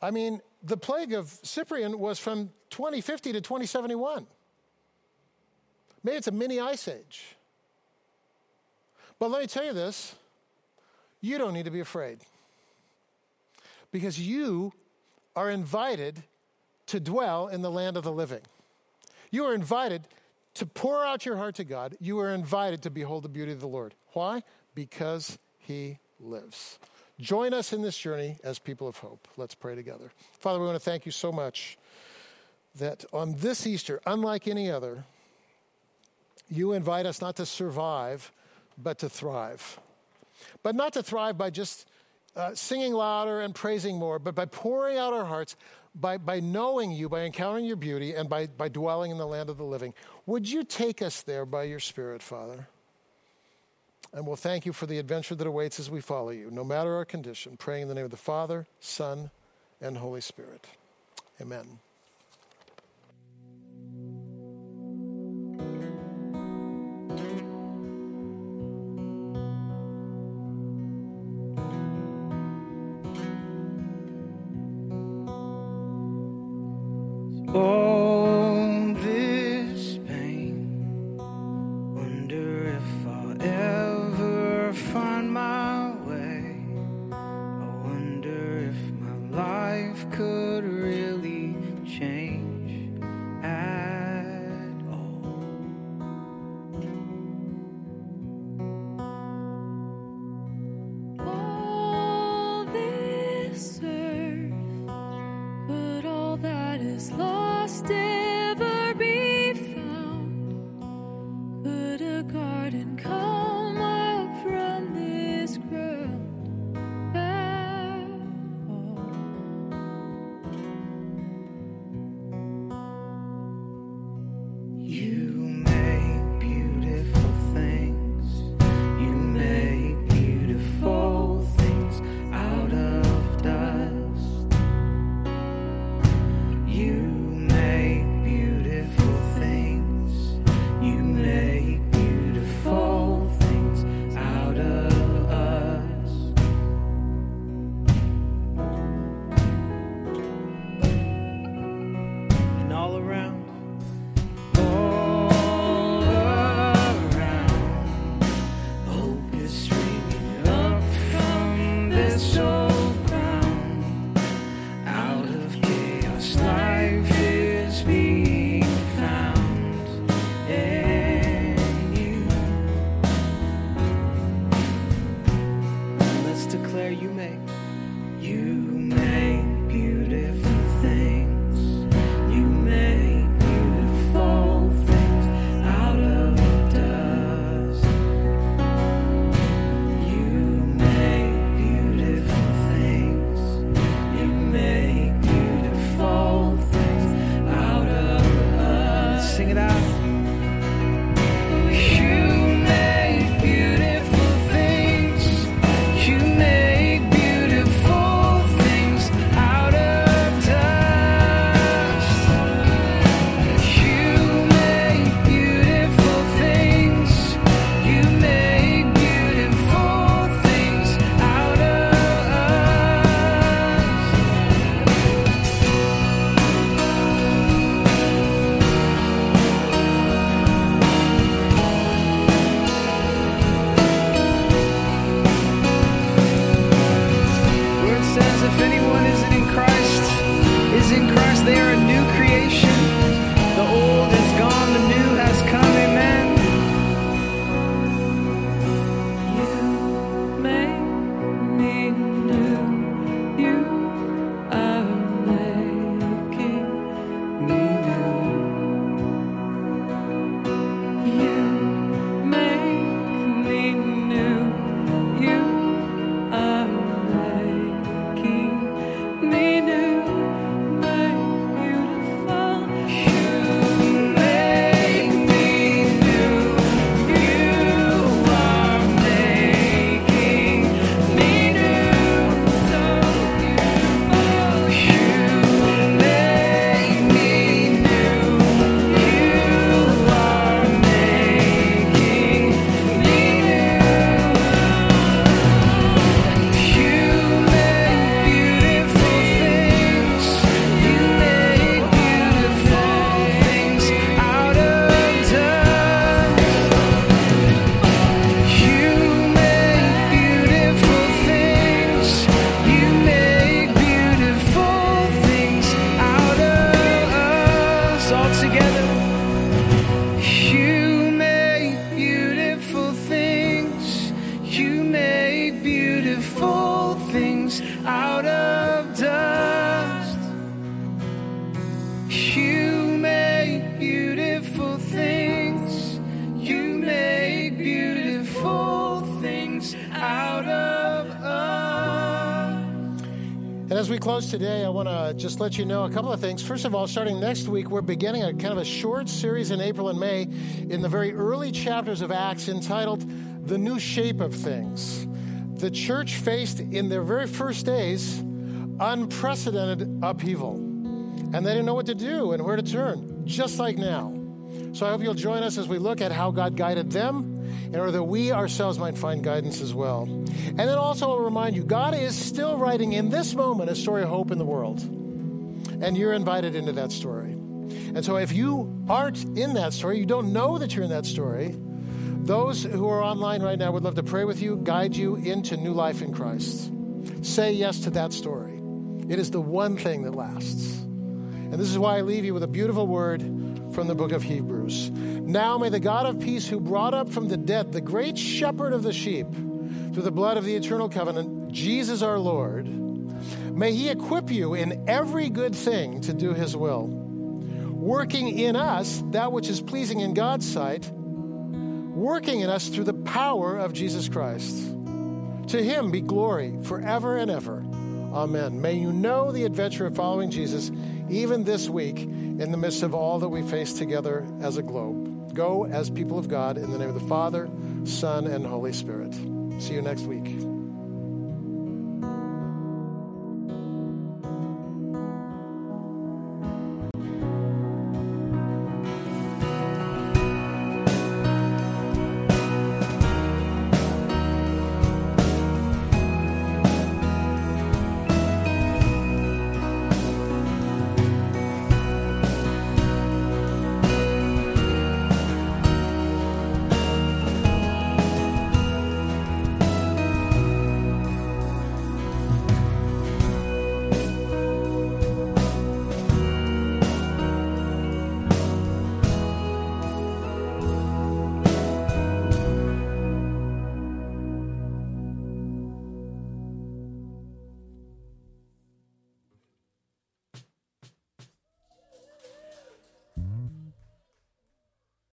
I mean, the plague of Cyprian was from twenty fifty to twenty seventy-one. Maybe it's a mini ice age. But let me tell you this, you don't need to be afraid because you are invited to dwell in the land of the living. You are invited to pour out your heart to God. You are invited to behold the beauty of the Lord. Why? Because he lives. Join us in this journey as people of hope. Let's pray together. Father, we want to thank you so much that on this Easter, unlike any other, you invite us not to survive, but to thrive. But not to thrive by just uh, singing louder and praising more, but by pouring out our hearts, by, by knowing you, by encountering your beauty, and by, by dwelling in the land of the living. Would you take us there by your Spirit, Father? And we'll thank you for the adventure that awaits as we follow you, no matter our condition, praying in the name of the Father, Son, and Holy Spirit. Amen. Could really as we close today, I want to just let you know a couple of things. First of all, starting next week, we're beginning a kind of a short series in April and May in the very early chapters of Acts entitled The New Shape of Things. The church faced in their very first days unprecedented upheaval, and they didn't know what to do and where to turn, just like now. So I hope you'll join us as we look at how God guided them in order that we ourselves might find guidance as well. And then also I'll remind you, God is still writing in this moment a story of hope in the world, and you're invited into that story. And so if you aren't in that story, you don't know that you're in that story, those who are online right now would love to pray with you, guide you into new life in Christ. Say yes to that story. It is the one thing that lasts. And this is why I leave you with a beautiful word from the book of Hebrews. Now may the God of peace, who brought up from the dead the great shepherd of the sheep through the blood of the eternal covenant, Jesus our Lord, may he equip you in every good thing to do his will, working in us that which is pleasing in God's sight, working in us through the power of Jesus Christ. To him be glory forever and ever. Amen. May you know the adventure of following Jesus even this week in the midst of all that we face together as a globe. Go as people of God in the name of the Father, Son, and Holy Spirit. See you next week.